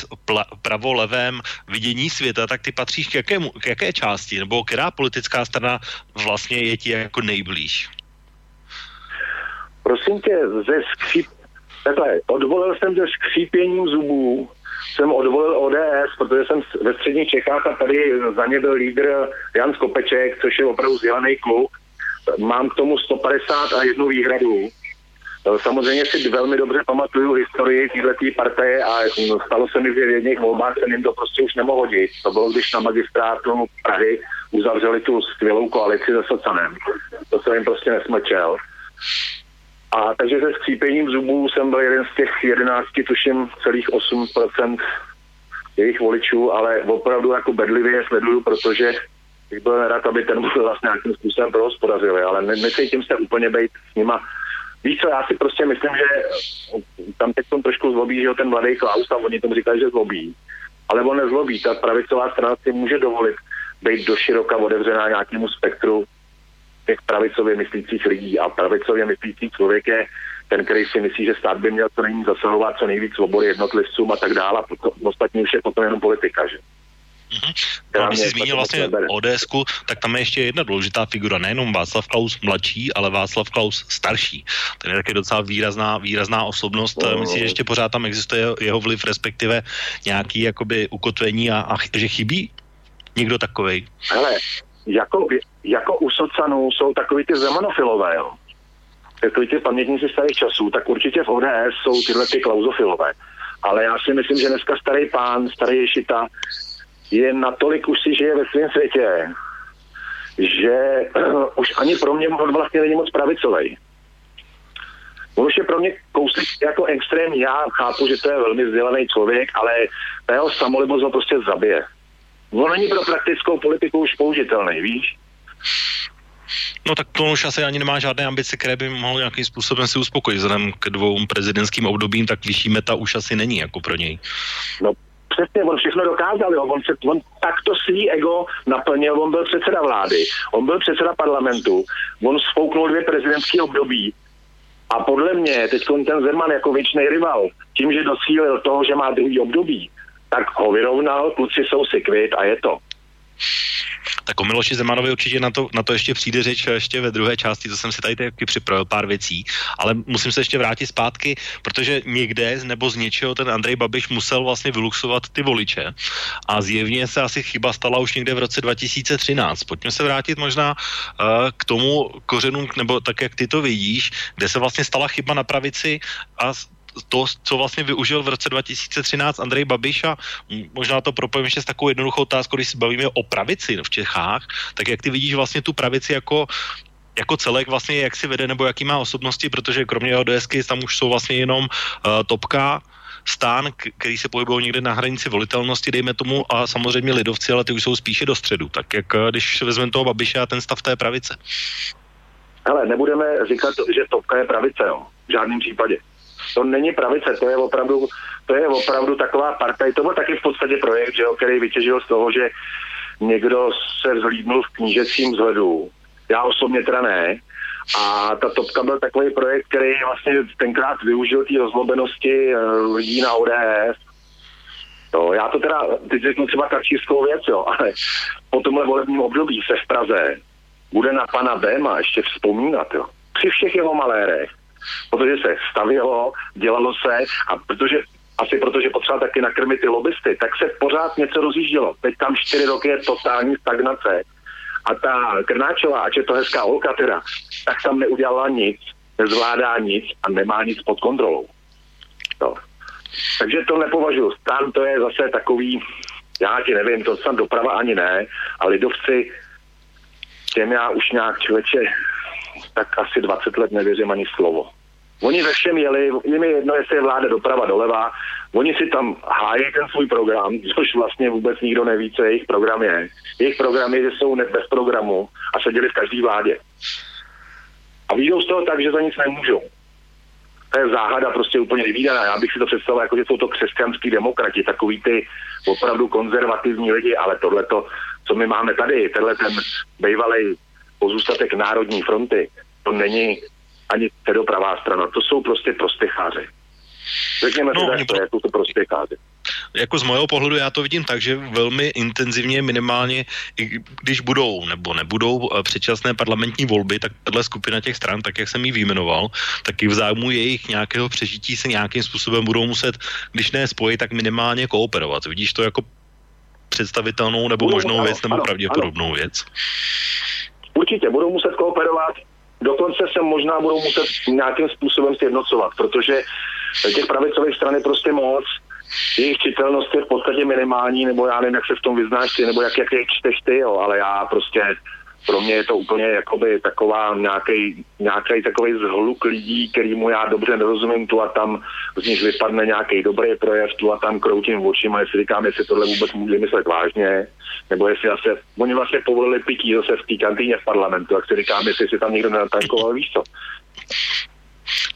pravolevém vidění světa, tak ty patříš k, jakému, k jaké části, nebo která politická strana vlastně je ti jako nejblíž? Prosím tě, ze skříp, Takhle, odvolil jsem se skřípěním zubů, jsem odvolil O D S, protože jsem ve středních Čechách a tady za ně byl lídr Jan Skopeček, což je opravdu zjelený kluk. Mám k tomu sto padesát a jednu výhradu. Samozřejmě si velmi dobře pamatuju historii této partaje a stalo se mi, že v jedných volbách jsem jim to prostě už nemohl hodit. To bylo, když na magistrátu Prahy uzavřeli tu skvělou koalici se Socanem. To jsem jim prostě nesmlčel. A takže se skřípením zubů jsem byl jeden z těch jedenácti, tuším, celých osm procent jejich voličů, ale opravdu jako bedlivě sleduju, protože bych byl nerad, aby ten můžel vlastně nějakým způsobem prohospodařili, ale necítím se úplně bejt s nima. Víš co, já si prostě myslím, že tam teď jsem trošku zlobí, že ten mladý Klaus, a oni tomu říkají, že zlobí, ale on nezlobí, ta pravicová strana si může dovolit být doširoka otevřená nějakému spektru těch pravicově myslících lidí a pravicově myslící člověk je ten, který si myslí, že stát by měl co nejvíc zasahovat, co nejvíc svobody jednotlivcům a tak dále, a potom, ostatní už je potom jenom politika, že? Mm-hmm. Když si zmínil vlastně ODSku, tak tam je ještě jedna důležitá figura, nejenom Václav Klaus mladší, ale Václav Klaus starší. Ten je taky docela výrazná, výrazná osobnost. No, myslím, že ještě pořád tam existuje jeho vliv, respektive nějaký jakoby ukotvení a, a že chybí někdo takovej? Hele, jako, jako u socanů jsou takový ty zemanofilové, jo. Takový ty pamětníci starých časů, tak určitě v O D S jsou tyhle ty klauzofilové. Ale já si myslím, že dneska starý pán, starý ješita, je natolik už si žije ve svém světě, že uh, už ani pro mě on vlastně není moc pravicovej. On už je pro mě kousek jako extrém, já chápu, že to je velmi vzdělaný člověk, ale ta jeho samolibost ho prostě zabije. On není pro praktickou politiku už použitelný, víš? No tak to už asi ani nemá žádné ambice, které by mohl nějakým způsobem si uspokojit. Vzhledem k dvou prezidentským obdobím, tak vyšší meta už asi není jako pro něj. No přesně, on všechno dokázal, jo. On, se, on takto svý ego naplnil, on byl předseda vlády, on byl předseda parlamentu, on spouknul dvě prezidentské období a podle mě teď ten Zeman jako věčnej rival, tím, že docílil toho, že má druhý období, tak ho vyrovnal, kluci jsou si kvit a je to. Tak o Miloši Zemanovi určitě na to, na to ještě přijde řeč ještě ve druhé části, to jsem si tady taky připravil pár věcí, ale musím se ještě vrátit zpátky, protože někde nebo z něčeho ten Andrej Babiš musel vlastně vyluxovat ty voliče a zjevně se asi chyba stala už někde v roce dva tisíce třináct. Pojďme se vrátit možná uh, k tomu kořenům, nebo tak, jak ty to vidíš, kde se vlastně stala chyba na pravici a to, co vlastně využil v roce dva tisíce třináct Andrej Babiš, a možná to propojím ještě s takovou jednoduchou otázkou, když si bavíme o pravici v Čechách, tak jak ty vidíš vlastně tu pravici jako, jako celek vlastně, jak si vede nebo jaký má osobnosti, protože kromě ODSky tam už jsou vlastně jenom uh, topka, stán, který se pohybují někde na hranici volitelnosti, dejme tomu, a samozřejmě lidovci, ale ty už jsou spíše do středu. Tak jak když vezmeme toho Babiše a ten stav té pravice? Hele, nebudeme říkat, že topka je pravice, jo. V žádném případě. To není pravice, to je opravdu, to je opravdu taková partaj. To byl taky v podstatě projekt, že, který vytěžil z toho, že někdo se vzhlídnul v knížecím vzhledu. Já osobně teda ne. A ta topka byl takový projekt, který vlastně tenkrát využil té rozlobenosti lidí na O D S. To, já to teda, teď řeknu třeba kačířskou věc, jo, ale po tomhle volebním období se v Praze bude na pana Béma ještě vzpomínat, jo. Při všech jeho malérech. Protože se stavělo, dělalo se a protože, asi protože potřeba taky nakrmit ty lobbysty, tak se pořád něco rozjíždělo. Teď tam čtyři roky je totální stagnace a ta Krnáčová, ač je to hezká holka teda, tak tam neudělala nic, nezvládá nic a nemá nic pod kontrolou. No. Takže to nepovažuji. Tam to je zase takový, já ti nevím, to tam doprava ani ne, a lidovci, těm já už nějak člověče tak asi dvacet let nevěřím ani slovo. Oni ve všem jeli, jim je jedno, jestli je vláda doprava, doleva, oni si tam hájí ten svůj program, což vlastně vůbec nikdo neví, co jejich program je. Jejich program je, že jsou bez programu a seděli v každý vládě. A výjdou z toho tak, že za nic nemůžou. To je záhada prostě úplně nevídaná. Já bych si to představoval, jako že jsou to křesťanský demokrati, takový ty opravdu konzervativní lidi, ale tohleto, co my máme tady, tenhle ten bejvalej pozůstatek Národní fronty, to není ani středopravá strana, to jsou prostě prospěcháři. Řekněme, no, že to je, jsou to prospěcháři. jako z mého pohledu já to vidím tak, že velmi intenzivně minimálně, i když budou nebo nebudou předčasné parlamentní volby, tak tato skupina těch stran, tak jak jsem ji vyjmenoval, tak i v zájmu jejich nějakého přežití se nějakým způsobem budou muset, když ne spojit, tak minimálně kooperovat. Vidíš to jako představitelnou nebo budou možnou ano, věc nebo ano, pravděpodobnou ano. věc? Určitě, budou muset kooperovat. Dokonce se možná budou muset nějakým způsobem sjednocovat, protože těch pravicových stran je prostě moc, jejich čitelnost je v podstatě minimální, nebo já nevím, jak se v tom vyznáš ty, nebo jak, jak je čteš ty, jo, ale já prostě, pro mě je to úplně jakoby taková nějaký takový zhluk lidí, kterýmu já dobře nerozumím, tu a tam z nich vypadne nějaký dobrý projev, tu a tam kroutím v očima, jestli říkám, jestli tohle vůbec může myslet vážně, nebo jestli zase, oni vlastně povolili pití zase v té kantýně v parlamentu, tak si říkám, jestli si tam někdo nenatankoval, víš co.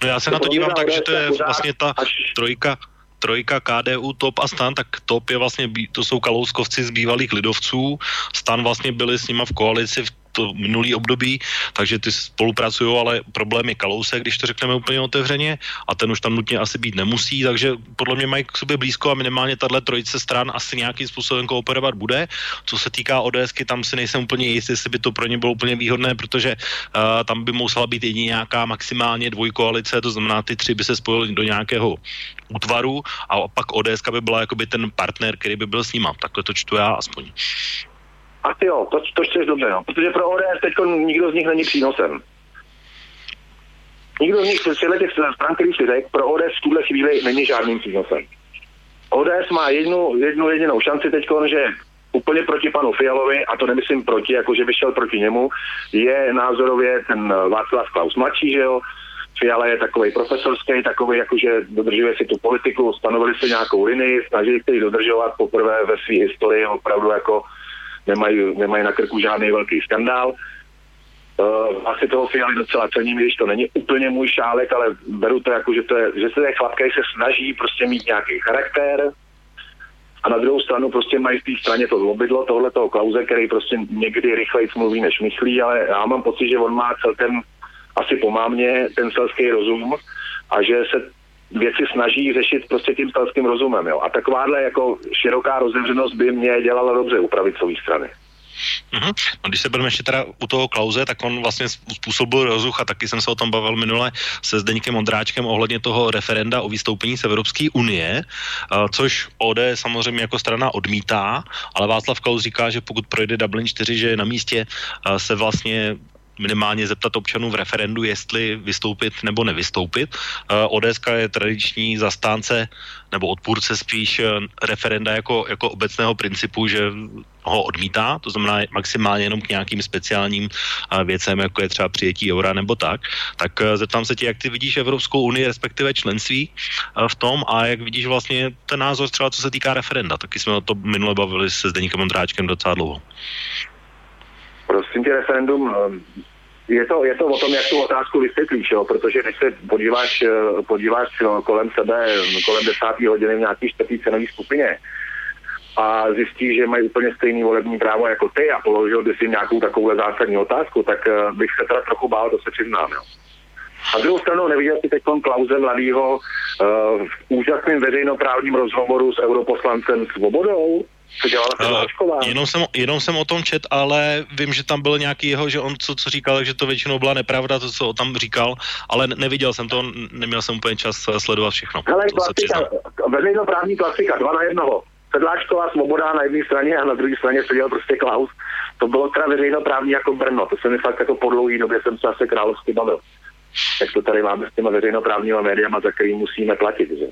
No já se to na to dívám tak, že to je vlastně ta až... trojka... Trojka, K D U, T O P a STAN, tak T O P je vlastně, to jsou kalouskovci z bývalých lidovců, STAN vlastně byli s nima v koalici v to minulý období, takže ty spolupracují, ale problém je Kalousek, když to řekneme úplně otevřeně, a ten už tam nutně asi být nemusí, takže podle mě mají k sobě blízko a minimálně tahle trojice stran asi nějakým způsobem kooperovat bude. Co se týká ODSky, tam si nejsem úplně jistý, jestli by to pro ně bylo úplně výhodné, protože uh, tam by musela být jedině nějaká maximálně dvojkoalice, to znamená ty tři by se spojili do nějakého útvaru a pak ODSka by byla jakoby ten partner, který by byl s nima. Takhle to čtu já aspoň. Asi jo, to, to čteš dobře, no. Protože pro O D S teď nikdo z nich není přínosem. Nikdo z nich, z těch stran, který si řekl, pro O D S v tuhle chvíli není žádným přínosem. O D S má jednu, jednu jedinou šanci teď, že úplně proti panu Fialovi, a to nemyslím proti, jakože by šel proti němu, je názorově ten Václav Klaus mladší, že jo. Fiala je takovej profesorský, takovej jakože dodržuje si tu politiku, stanovili si nějakou linii, snažili se ji dodržovat poprvé ve své historii, opravdu jako Nemají, nemají na krku žádný velký skandál. Uh, asi toho Fialy docela cením, když to není úplně můj šálek, ale beru to jako, že to je, že se ten chlapka se snaží prostě mít nějaký charakter a na druhou stranu prostě mají v té straně to zlobidlo tohletoho Klause, který prostě někdy rychleji mluví, než myslí, ale já mám pocit, že on má celkem asi pomámě ten selský rozum a že se věci snaží řešit prostě tím selským rozumem, jo. A takováhle jako široká rozevřenost by mě dělala dobře u pravicové strany. Mm-hmm. No, když se budeme ještě teda u toho Klause, tak on vlastně způsobil rozruch a taky jsem se o tom bavil minule se Zdeňkem Ondráčkem ohledně toho referenda o vystoupení z Evropské unie, což O D S samozřejmě jako strana odmítá, ale Václav Klaus říká, že pokud projde Dublin čtyři, že je na místě se vlastně minimálně zeptat občanů v referendu, jestli vystoupit nebo nevystoupit. O D S je tradiční zastánce nebo odpůrce spíš referenda jako, jako obecného principu, že ho odmítá, to znamená maximálně jenom k nějakým speciálním věcem, jako je třeba přijetí eura nebo tak. Tak zeptám se tě, jak ty vidíš Evropskou unii, respektive členství v tom a jak vidíš vlastně ten názor třeba, co se týká referenda. Taky jsme o to minule bavili se Zdeníkem Ondráčkem docela dlouho. Prosím tě, referendum, je to, je to o tom, jak tu otázku vysvětlíš, jo? Protože když se podíváš, podíváš no, kolem sebe, kolem desáté hodiny v nějaký čtvrtý cenové skupině a zjistíš, že mají úplně stejný volební právo jako ty a položil by si nějakou takovou zásadní otázku, tak bych se teda trochu bál, to se přiznám, jo. A druhou stranou neviděl si teď Klause mladýho v úžasném veřejnoprávním rozhovoru s europoslancem Svobodou, co dělala Sedláčková. Uh, jenom, jsem, jenom jsem o tom čet, ale vím, že tam byl nějaký jeho, že on co, co říkal, že to většinou byla nepravda, to, co tam říkal, ale neviděl jsem to, neměl jsem úplně čas sledovat všechno. Hele, klasika, veřejnoprávní klasika, dva na jednoho. Sedláčková, Svoboda na jedné straně a na druhé straně seděl prostě Klaus. To bylo teda veřejnoprávní jako Brno, to se mi fakt jako po dlouhý době jsem se asi královsky bavil. Jak to tady máme s těma veřejnoprávníma médiama, za který musíme platit, že?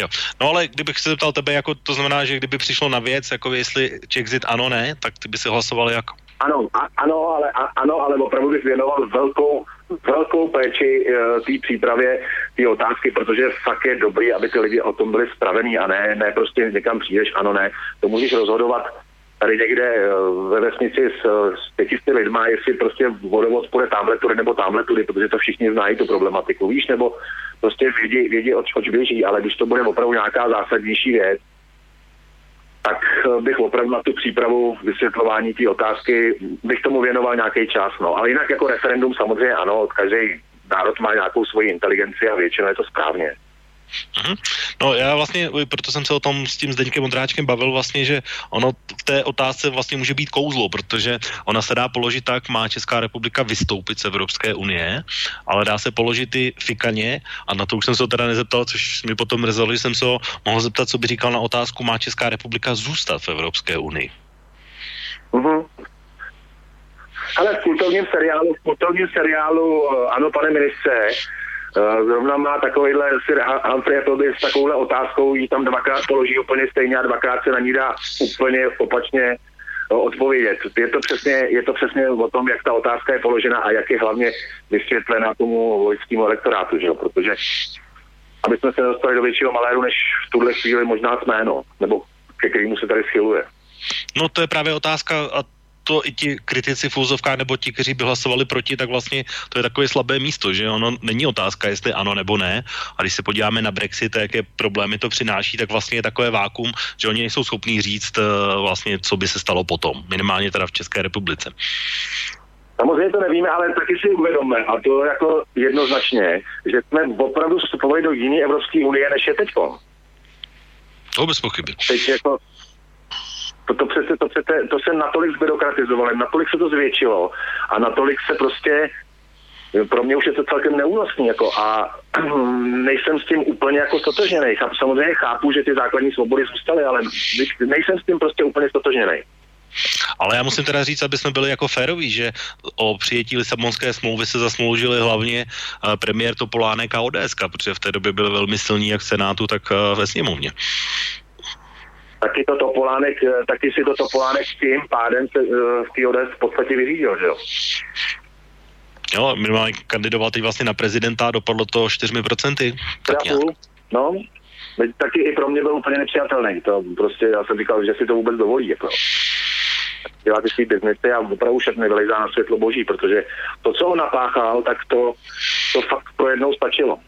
Jo. No ale kdybych se zeptal tebe, jako to znamená, že kdyby přišlo na věc, jako jestli Czechzit ano, ne, tak ty by si hlasoval jako? Ano, a, ano, ale, a, ano, ale opravdu bych věnoval velkou, velkou péči e, té přípravě, té otázky, protože fakt je dobrý, aby ty lidi o tom byli spravený a ne, ne prostě někam přijdeš, ano, ne. To můžeš rozhodovat tady někde ve vesnici s, s pětisty lidma, jestli prostě vodovod půjde tamhle tudy nebo tamhle tudy, protože to všichni znají tu problematiku, víš, nebo prostě vědí, vědí oč, oč běží, ale když to bude opravdu nějaká zásadnější věc, tak bych opravdu na tu přípravu vysvětlování té otázky, bych tomu věnoval nějaký čas, no. Ale jinak jako referendum samozřejmě ano, každý národ má nějakou svoji inteligenci a většinou je to správně. Mm-hmm. No já vlastně, proto jsem se o tom s tím Zdeňkem Ondráčkem bavil vlastně, že ono v té otázce vlastně může být kouzlo, protože ona se dá položit tak, má Česká republika vystoupit z Evropské unie, ale dá se položit i fikaně a na to už jsem se ho teda nezeptal, což mi potom rezalo, že jsem se ho mohl zeptat, co by říkal na otázku, má Česká republika zůstat v Evropské unii. Mm-hmm. Ale v kultovním seriálu, v kultovním seriálu, ano, pane ministře, zrovna má takovýhle Sir Humphrey Appleby s takovouhle otázkou, ji tam dvakrát položí úplně stejně a dvakrát se na ní dá úplně opačně odpovědět. Je to přesně, je to přesně o tom, jak ta otázka je položena a jak je hlavně vysvětlena tomu voličskému elektorátu, že jo, protože aby jsme se dostali do většího maléru, než v tuhle chvíli možná jsme, no, nebo ke kterému se tady schyluje. No to je právě otázka a to i ti kritici v úzovkách nebo ti, kteří by hlasovali proti, tak vlastně to je takové slabé místo, že ono není otázka, jestli ano nebo ne. A když se podíváme na Brexit, jaké problémy to přináší, tak vlastně je takové vákum, že oni nejsou schopní říct vlastně, co by se stalo potom, minimálně teda v České republice. Samozřejmě to nevíme, ale taky si uvědomme, a to jako jednoznačně, že jsme opravdu vstupovali do jiné Evropské unie, než je teďko. To bez pochyby. Teď jako... To, to, přece, to, přece, to se natolik zbyrokratizovalo, natolik se to zvětšilo a natolik se prostě, pro mě už je to celkem neúnosný, jako a nejsem s tím úplně jako stotožněnej. Samozřejmě chápu, že ty základní svobody zůstaly, ale nejsem s tím prostě úplně stotožněnej. Ale já musím teda říct, aby jsme byli jako féroví, že o přijetí Lisabonské smlouvy se zasloužili hlavně premiér Topolánek a O D S, protože v té době byli velmi silní jak v Senátu, tak ve sněmovně. Taky to Topolánek, taky si to Topolánek s tím pádem se v té O D S v podstatě vyřídil, že jo? Jo, minimálně kandidoval teď vlastně na prezidenta a dopadlo to čtyřmi procenty. Tak nějak. No, taky i pro mě byl úplně nepřijatelný. To prostě, já jsem říkal, že si to vůbec dovolí, jako. Děláte svý biznesy a opravdu všechny vylejzá na světlo boží, protože to, co on napáchal, tak to, to fakt pro jednou stačilo.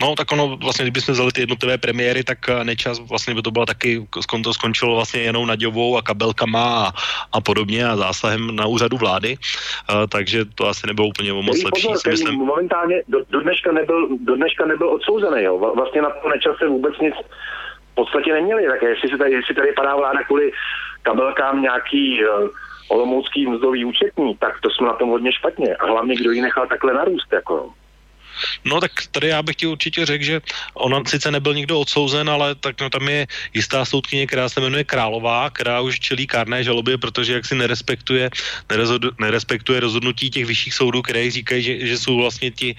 No tak ono vlastně, kdyby jsme vzali ty jednotlivé premiéry, tak Nečas vlastně by to byla taky, to skončilo vlastně jenom Naďovou a kabelkama a, a podobně a zásahem na úřadu vlády, a, takže to asi nebylo úplně moc lepší. Pozor, si myslím... Momentálně do, do, dneška nebyl, do dneška nebyl odsouzený, jo, vlastně na to Nečase vůbec nic v podstatě neměli, tak jestli, se tady, jestli tady padá vláda kvůli kabelkám nějaký uh, olomoucký mzdový účetní, tak to jsme na tom hodně špatně a hlavně kdo ji nechal takhle narůst, jako. No tak tady já bych ti určitě řekl, že ona sice nebyl nikdo odsouzen, ale tak no, tam je jistá soudkyně, která se jmenuje Králová, která už čelí kárné žalobě, protože jaksi nerespektuje, nerozhodu, nerespektuje rozhodnutí těch vyšších soudů, které říkají, že, že jsou vlastně ti,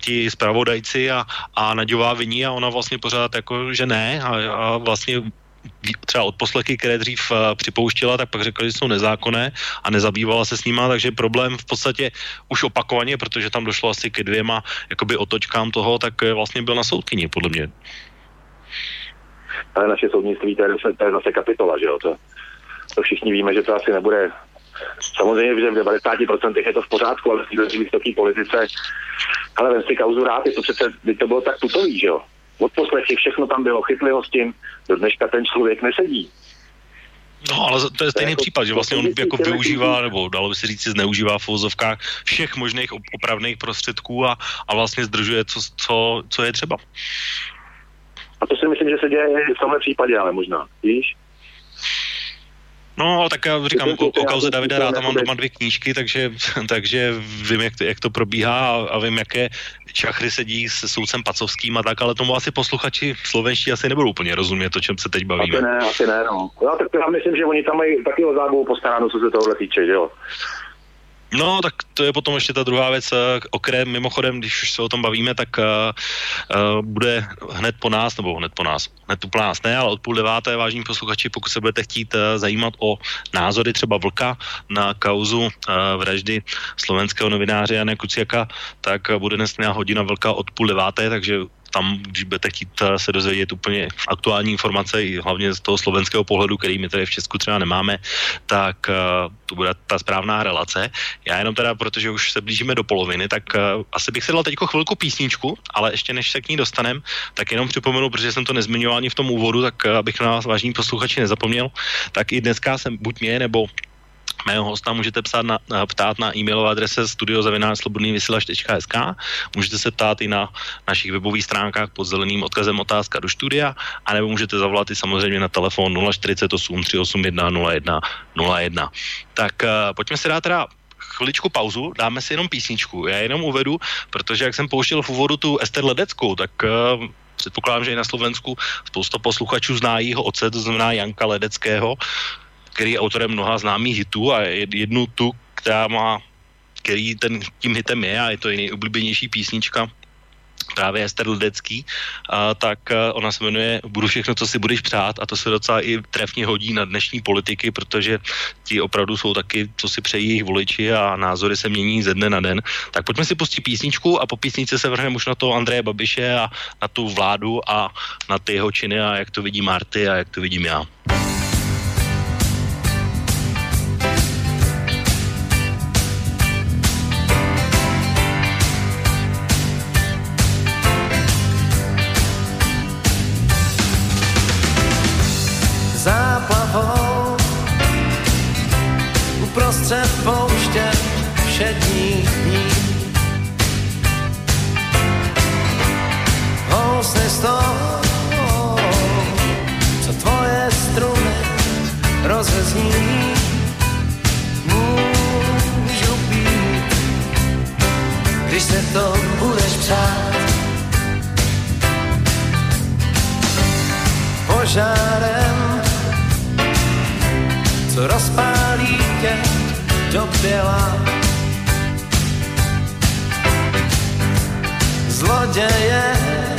ti zpravodajci a, a Naďová viní a ona vlastně pořád jako, že ne a, a vlastně třeba odposlechy, které dřív připouštěla, tak pak řekla, že jsou nezákonné a nezabývala se s nima, takže problém v podstatě už opakovaně, protože tam došlo asi ke dvěma jakoby otočkám toho, tak vlastně byl na soudkyni, podle mě. Ale naše soudnictví, to je, to je zase kapitola, že jo, to, to všichni víme, že to asi nebude, samozřejmě, že v devadesát procent je to v pořádku, ale v této vysoké politice, ale vem si kauzu Rád, je to přece, to bylo tak tutový, že jo. Odposlechy, všechno tam bylo, chytli ho s tím, do dneška ten člověk nesedí. No, ale to je stejný to jako, případ, že vlastně on jako využívá, nebo dalo by se říct, zneužívá v uvozovkách všech možných opravných prostředků a, a vlastně zdržuje, co, co, co je třeba. A to si myslím, že se děje v tomhle případě, ale možná, víš? No, tak já říkám, o, o kauze Davida Ratha mám doma dvě knížky, takže, takže vím, jak to, jak to probíhá a, a vím, jaké čachry sedí se soudcem Pacovským a tak, ale tomu asi posluchači slovenští asi nebudou úplně rozumět, o čem se teď bavíme. Asi ne, asi ne, no. Já, tak já myslím, že oni tam mají taky o zábavu postaráno, co se tohle týče, že jo. No, tak to je potom ještě ta druhá věc, o které mimochodem, když už se o tom bavíme, tak uh, uh, bude hned po nás, nebo hned po nás, hned po nás ne, ale od půl deváté, vážení posluchači, pokud se budete chtít uh, zajímat o názory třeba Vlka na kauzu uh, vraždy slovenského novináře Jana Kuciaka, tak bude dneska hodina Vlka od půl deváté, takže tam, když budete chtít se dozvědět úplně aktuální informace, i hlavně z toho slovenského pohledu, který my tady v Česku třeba nemáme, tak uh, to bude ta správná relace. Já jenom teda, protože už se blížíme do poloviny, tak uh, asi bych si dal teďko chvilku písničku, ale ještě než se k ní dostanem, tak jenom připomenu, protože jsem to nezmiňoval ani v tom úvodu, tak uh, abych na vás, vážní posluchači, nezapomněl, tak i dneska jsem buď mě, nebo mého hosta můžete psát na, ptát na e-mailové adrese studio zavináč slobodný vysílač tečka es ká. Můžete se ptát i na našich webových stránkách pod zeleným odkazem otázka do studia, anebo můžete zavolat i samozřejmě na telefon nula čtyřicet osm tři osm jedna nula jedna nula jedna. Tak uh, pojďme si dát teda chviličku pauzu, dáme si jenom písničku. Já jenom uvedu, protože jak jsem pouštěl v úvodu tu Ester Ledeckou, tak uh, předpokládám, že i na Slovensku spousta posluchačů zná jeho otce, to znamená Janka Ledeckého, který je autorem mnoha známých hitů a jednu tu, která má, který ten, tím hitem je a je to i nejoblíbenější písnička právě Ester Ledecký, a, tak a ona se jmenuje Budu všechno, co si budeš přát, a to se docela i trefně hodí na dnešní politiky, protože ti opravdu jsou taky, co si přejí jejich voliči a názory se mění ze dne na den. Tak pojďme si pustit písničku a po písničce se vrhneme už na toho Andreje Babiše a na tu vládu a na ty jeho činy a jak to vidí Marty a jak to vidím já. Záplavou uprostřed pouště všedních dní housny s tou, co tvoje struny rozezní, můžu být, když se to budeš přát, požárem rozpálí tě do běla. Zlodějem,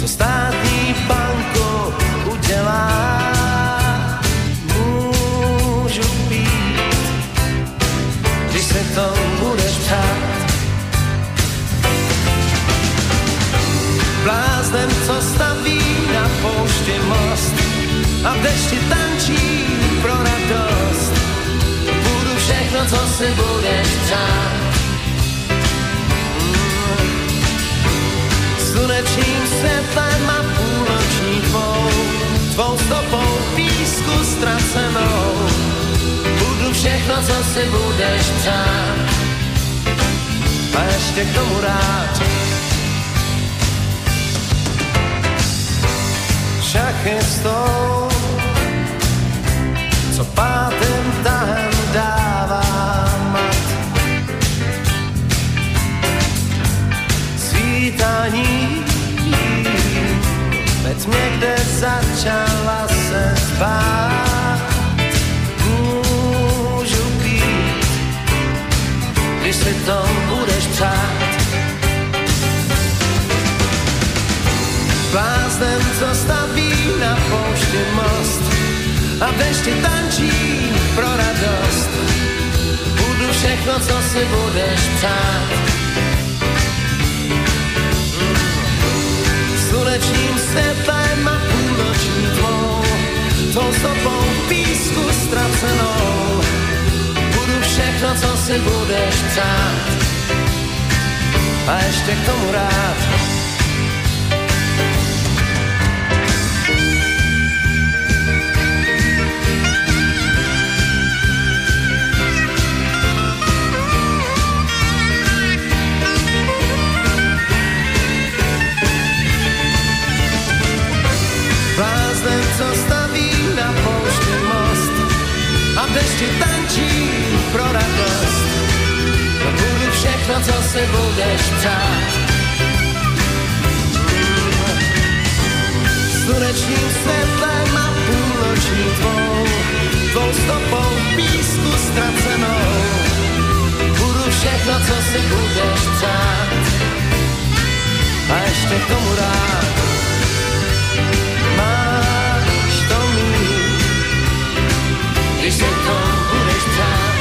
co státní banku udělá, můžu být, když se to budeš ptát. Bláznem, co staví na poušti most a v dešti tančí pro radost, budu všechno, co si budeš přát. Slunečným světlem a půlnoční tvou, tvou stopou písku ztracenou, budu všechno, co si budeš přát. A ještě k tomu rád šachy s tou, co pátým tahem dává mat. Svítání ve tmě, kde začala se spát, můžu pít, když si to budeš přát. Bláznem, co staví na poušti most a v dešti tančí pro radost, budu všechno, co si budeš přát. Slunečným světlem a půlnoční tmou, tvou stopou písku ztracenou, budu všechno, co si budeš přát. A ještě k tomu rád dešti tančí pro radost, budu všechno, co si budeš přát. Slunečným světlem a půlnoční tvou, tvou stopou písku ztracenou, budu všechno, co si budeš přát. A ještě k tomu rád máš to mít, když se to budeš přát,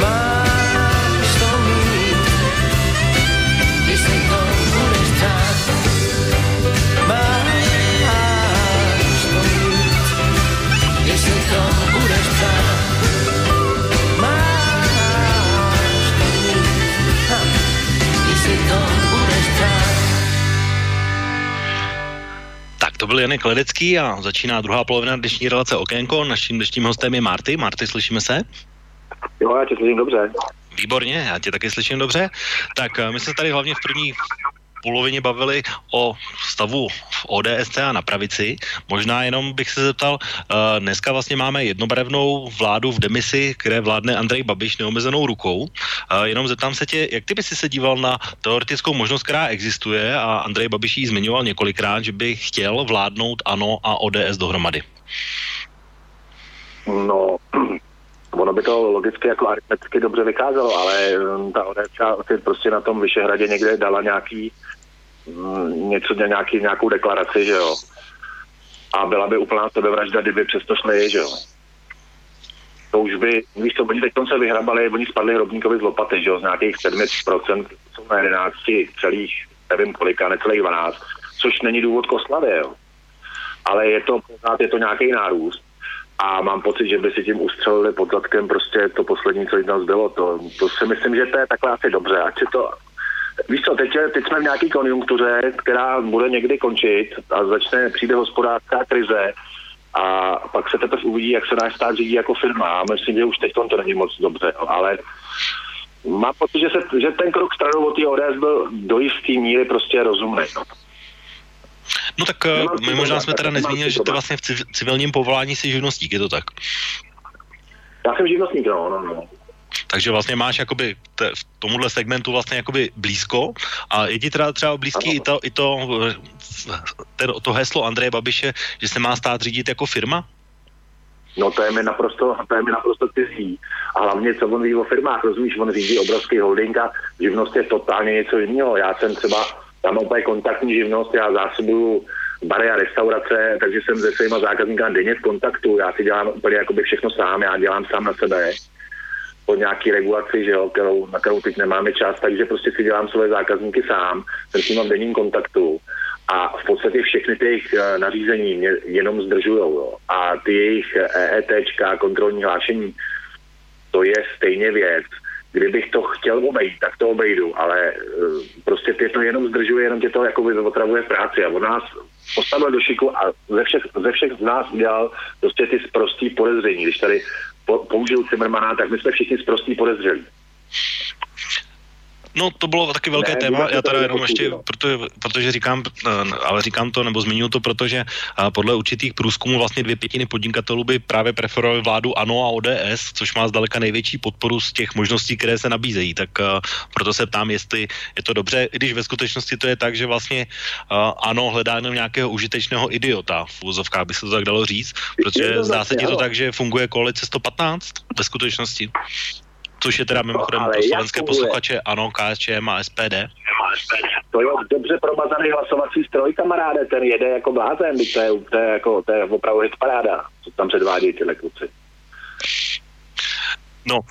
máš to mít, když se to budeš přát, máš to mít, když se to budeš přát, máš to mít, když se to budeš přát. byl Janek Ledecký a začíná druhá polovina dnešní relace Okénko. Naším dnešním hostem je Marty. Marty, slyšíme se? Jo, já tě slyším dobře. Výborně, já tě taky slyším dobře. Tak my jsme tady hlavně v první polovině bavili o stavu v O D S a na pravici. Možná jenom bych se zeptal, dneska vlastně máme jednobarevnou vládu v demisi, které vládne Andrej Babiš neomezenou rukou. Jenom zeptám se tě, jak ty by si se díval na teoretickou možnost, která existuje, a Andrej Babiš ji zmiňoval několikrát, že by chtěl vládnout ANO a O D S dohromady. No, ono by to logicky jako aritmeticky dobře vykázalo, ale ta O D S si prostě na tom Vyšehradě někde dala nějaký něco, nějaký, nějakou deklaraci, že jo. A byla by úplná sebevražda, kdyby přesto šli, že jo. To už by, víš co, oni teď se vyhrabali, oni spadli Hrobníkovi z lopaty, že jo, z nějakých sedm procent jsou na jedenáct celých, nevím kolika, necelých dvanáct, což není důvod k oslavě, jo. Ale je to, je to nějaký nárůst. A mám pocit, že by si tím ustřelili pod zadkem prostě to poslední, co jim tam zbylo. To, to si myslím, že to je takhle asi dobře. Ať si to... Víš co, teď, teď jsme v nějaký konjunktuře, která bude někdy končit a začne, přijde hospodářská krize a pak se teprve uvidí, jak se náš stát řídí jako firma. A myslím, že už teď to není moc dobře, ale mám pocit, že, se, že ten krok stranou od té O D S byl do jistý míry prostě rozumný. No tak my možná jsme teda nezmínili, že ty vlastně v civilním povolání jsi živnostník, je to tak? Já jsem živnostník, no, no, no. Takže vlastně máš jakoby te, v tomuhle segmentu vlastně jakoby blízko a je ti teda třeba blízký i to, i to, ten, to heslo Andreje Babiše, že se má stát řídit jako firma? No to je mi naprosto, to je mi naprosto cizí. A hlavně, co on ví o firmách, rozumíš, on řídí obrovský holding a živnost je totálně něco jiného. Já jsem třeba Já mám úplně kontaktní živnost, já zásobuju bary a restaurace, takže jsem se svýma zákazníkama denně v kontaktu. Já si dělám úplně jakoby všechno sám, já dělám sám na sebe po nějaký regulaci, že jo, kterou, na kterou teď nemáme čas, takže prostě si dělám svoje zákazníky sám, jsem s nimi v denním kontaktu a v podstatě všechny ty jejich nařízení mě jenom zdržujou. A ty jejich E E T čka, kontrolní hlášení, to je stejně věc. Kdybych to chtěl obejít, tak to obejdu, ale uh, prostě tě to jenom zdržuje, jenom tě to jakoby otravuje práci a on nás postavil do šiku a ze všech, ze všech z nás udělal prostě ty sprostý podezření. Když tady po, použil Cimrmana, tak my jsme všichni sprostý podezření. No to bylo taky velké ne, téma, já teda jenom ještě, protože, protože říkám, ale říkám to, nebo zmiňuji to, protože podle určitých průzkumů vlastně dvě pětiny podnikatelů by právě preferovali vládu ANO a O D S, což má zdaleka největší podporu z těch možností, které se nabízejí, tak proto se ptám, jestli je to dobře, i když ve skutečnosti to je tak, že vlastně ANO hledá jenom nějakého užitečného idiota, v úzovkách by se to tak dalo říct, protože zdá se ti to tak, že funguje koalice sto patnáct ve skutečnosti. Což je teda mimochodem no, pro slovenské posluchače ANO, K S Č M a S P D. To je dobře promazaný hlasovací stroj, kamaráde, ten jede jako blázen, to je, to je, jako, to je opravdu hitparáda, co tam předvádějí tyhle kluci. No, uh,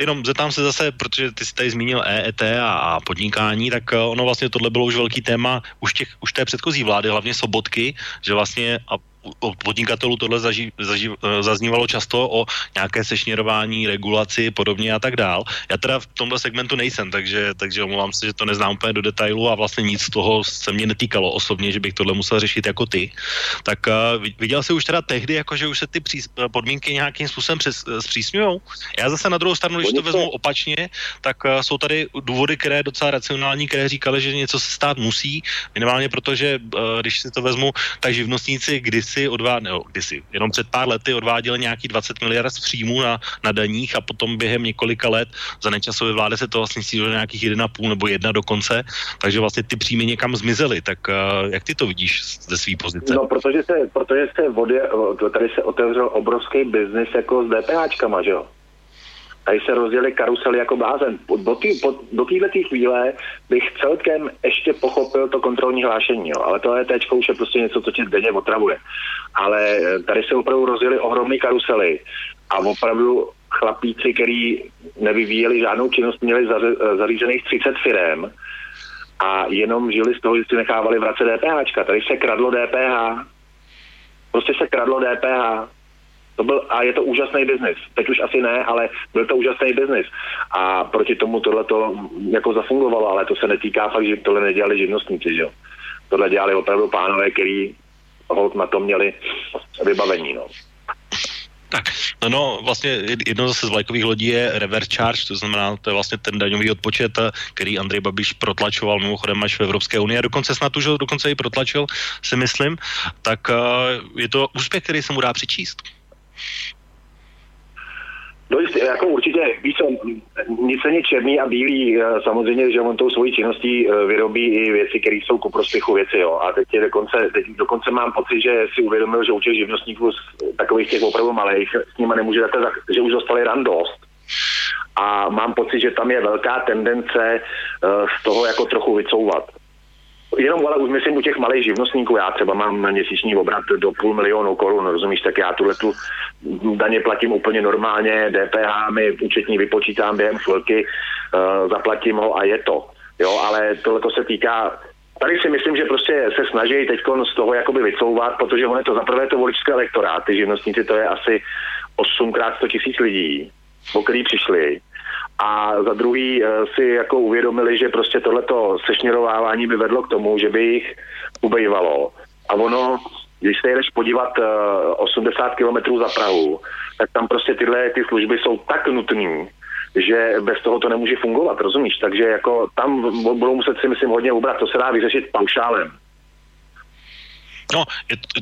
jenom zeptám se zase, protože ty jsi tady zmínil E E T a, a podnikání, tak uh, ono vlastně tohle bylo už velký téma už, těch, už té předchozí vlády, hlavně Sobotky, že vlastně a od podnikatelů tohle zaži, zaži, zaznívalo často o nějaké sešněrování, regulaci, podobně a tak dál. Já teda v tomhle segmentu nejsem, takže, takže omlouvám se, že to neznám úplně do detailu a vlastně nic z toho se mě netýkalo osobně, že bych tohle musel řešit jako ty. Tak uh, viděl jsi už teda tehdy, jako že už se ty přís, podmínky nějakým způsobem přes, zpřísňujou? Já zase na druhou stranu, když to vezmu opačně, tak uh, jsou tady důvody, které je docela racionální, které říkali, že něco se stát musí, minimálně protože, uh, když si to vezmu, tak živnostníci, když si odváděl, kdysi, jenom před pár lety odváděl nějaký dvacet miliard z příjmů na, na daních a potom během několika let za Nečasové vlády se to vlastně snížilo do nějakých jedna celá pět nebo jedna dokonce, takže vlastně ty příjmy někam zmizely, tak uh, jak ty to vidíš ze svý pozice? No, protože se, protože se vody, tady se otevřel obrovský biznis jako s D P H čkama, že jo? Tady se rozdělili karusely jako blázen. Do, tý, pod, do týhletý chvíle bych celkem ještě pochopil to kontrolní hlášení, jo. Ale to EETčko už je prostě něco, co tě denně otravuje. Ale tady se opravdu rozdělili ohromný karusely a opravdu chlapíci, který nevyvíjeli žádnou činnost, měli zaře, zařízených třicet firem a jenom žili z toho, že si nechávali vracet DPHčka. Tady se kradlo D P H. Prostě se kradlo D P H. To byl, a je to úžasný biznis. Teď už asi ne, ale byl to úžasný biznis. A proti tomu tohle to jako zafungovalo, ale to se netýká fakt, že tohle nedělali živnostníci, že jo. Tohle dělali opravdu pánové, který holt na to měli vybavení, no. Tak, no vlastně jedno zase z vlajkových lodí je reverse charge, to znamená, to je vlastně ten daňový odpočet, který Andrej Babiš protlačoval mimochodem až v Evropské unii, a dokonce snad už ho dokonce i protlačil, si myslím, tak je to úspěch, který se mu dá přičíst. No jako určitě, víš co, nic není černý a bílý, samozřejmě, že on tou svojí činností vyrobí i věci, které jsou ku prospěchu věci, jo. A teď je dokonce, teď dokonce mám pocit, že si uvědomil, že u těch živnostníků takových těch opravdu malých s nimi nemůže takhle, že už dostali randost. A mám pocit, že tam je velká tendence z toho jako trochu vycouvat. Jenom, ale už myslím u těch malých živnostníků, já třeba mám měsíční obrat do půl milionu korun, rozumíš, tak já tuhletu daně platím úplně normálně, D P H mi účetní vypočítám během chvilky, uh, zaplatím ho a je to. Jo, ale tohleto se týká, tady si myslím, že prostě se snaží teďkon z toho jakoby vycouvat, protože on je to zaprvé to voličské elektorát, ty živnostníci to je asi osmkrát sto tisíc lidí, o který přišli. A za druhý si jako uvědomili, že prostě tohleto sešněrovávání by vedlo k tomu, že by jich ubejvalo. A ono, když se jedeš podívat osmdesát kilometrů za Prahu, tak tam prostě tyhle ty služby jsou tak nutné, že bez toho to nemůže fungovat, rozumíš? Takže jako tam budou muset si myslím hodně ubrat, to se dá vyřešit paušálem. No,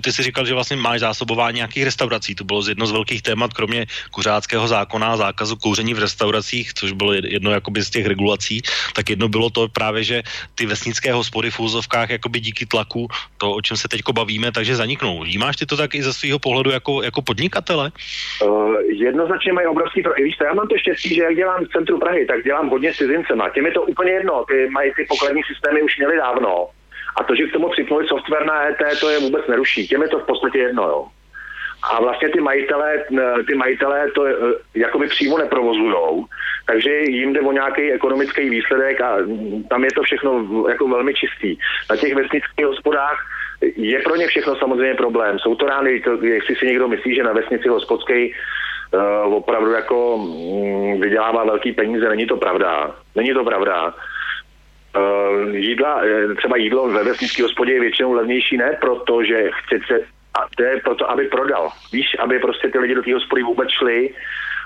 ty jsi říkal, že vlastně máš zásobování nějakých restaurací, to bylo jedno z velkých témat, kromě kuřáckého zákona a zákazu kouření v restauracích, což bylo jedno jakoby z těch regulací, tak jedno bylo to právě, že ty vesnické hospody v úzovkách jakoby díky tlaku, to, o čem se teďko bavíme, takže zaniknou. Vnímáš ty to tak i ze svého pohledu jako, jako podnikatele? Uh, jednoznačně mají obrovský pro... Víš, já mám to štěstí, že jak dělám v centru Prahy, tak dělám hodně s cizincema. Těm je to úplně jedno, ty mají ty pokladní systémy už měli dávno. A to, že k tomu připnuli software na E E T, to je vůbec neruší. Těm je to v podstatě jedno, jo. A vlastně ty majitelé, ty majitelé to jakoby přímo neprovozujou, takže jim jde o nějaký ekonomický výsledek a tam je to všechno jako velmi čistý. Na těch vesnických hospodách je pro ně všechno samozřejmě problém. Jsou to rány, to, jestli si někdo myslí, že na vesnici hospodské uh, opravdu jako um, vydělává velký peníze, není to pravda. Není to pravda. Uh, jídla, třeba jídlo ve vesnické hospodě je většinou levnější, ne protože chcete, a to je proto, aby prodal. Víš, aby prostě ty lidi do té hospody vůbec šli,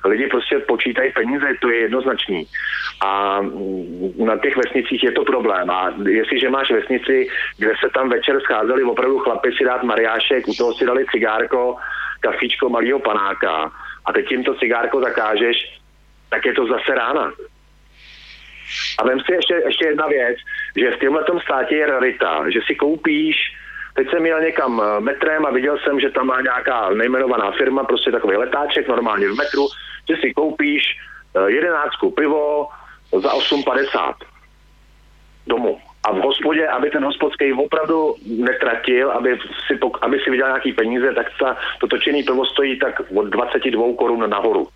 lidi prostě počítají peníze, to je jednoznačný. A na těch vesnicích je to problém. A jestliže máš vesnici, kde se tam večer scházeli opravdu chlapi si dát mariášek, u toho si dali cigárko, kafíčko malýho panáka a teď jim to cigárko zakážeš, tak je to zase rána. A vem si ještě, ještě jedna věc, že v tomhletom státě je rarita, že si koupíš, teď jsem jel někam metrem a viděl jsem, že tam má nějaká nejmenovaná firma, prostě takový letáček normálně v metru, že si koupíš jedenáctku pivo za osm padesát domů. A v hospodě, aby ten hospodský opravdu netratil, aby si, aby si vydělal nějaký peníze, tak ta, to točený pivo stojí tak od dvacet dva korun nahoru.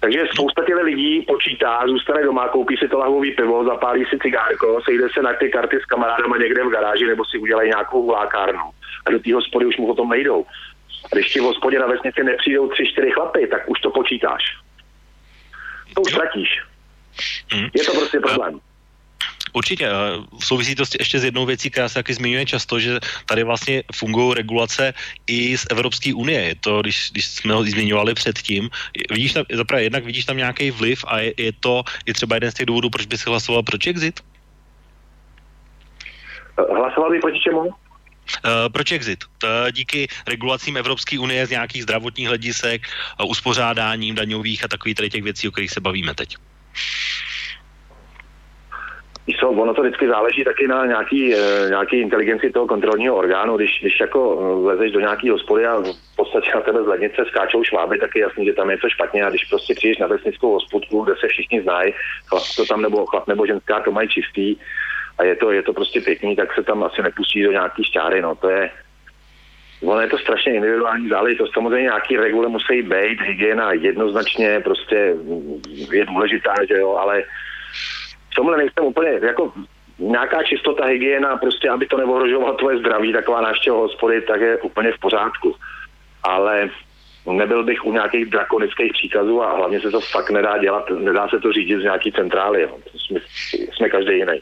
Takže spousta těle lidí počítá, zůstane doma, koupí si to lahvový pivo, zapálí si cigárko, sejde se na ty karty s kamarádama někde v garáži nebo si udělají nějakou vlákárnu. A do té hospody už mu o tom nejdou. A když ti v hospodě na vesnici nepřijdou tři, čtyři chlapy, tak už to počítáš. To už tratíš. Je to prostě problém. Určitě. V souvisí to ještě s jednou věcí, která se taky zmiňuje často, že tady vlastně fungují regulace i z Evropské unie. Je to, když, když jsme ho zmiňovali předtím, vidíš tam, zaprvé jednak vidíš tam nějaký vliv a je, je to je třeba jeden z těch důvodů, proč by si hlasoval pro Czexit? Hlasoval by proti čemu? Uh, proč exit? Uh, díky regulacím Evropské unie z nějakých zdravotních hledisek, uh, uspořádáním daňových a takových těch věcí, o kterých se bavíme teď. Co, ono to vždycky záleží taky na nějaký, nějaký inteligenci toho kontrolního orgánu. Když, když jako lezeš do nějaký hospody a v podstatě na tebe z lednice skáčou šváby, tak je jasný, že tam je něco špatně. A když prostě přijdeš na vesnickou hospodku, kde se všichni znají, chlap to tam nebo chlap nebo ženská to mají čistý a je to, je to prostě pěkný, tak se tam asi nepustí do nějaký šťáry. No to je, ono je to strašně individuální záležitost. Samozřejmě nějaký regule musí být, hygiena jednoznačně prostě je důležitá, že jo, ale v tomhle nejsem úplně, jako nějaká čistota, hygiena, prostě aby to neohrožovalo tvoje zdraví, taková návštěva hospody, tak je úplně v pořádku. Ale nebyl bych u nějakých drakonických příkazů a hlavně se to fakt nedá dělat, nedá se to řídit z nějaký centrály. Jsme, jsme každý jiný.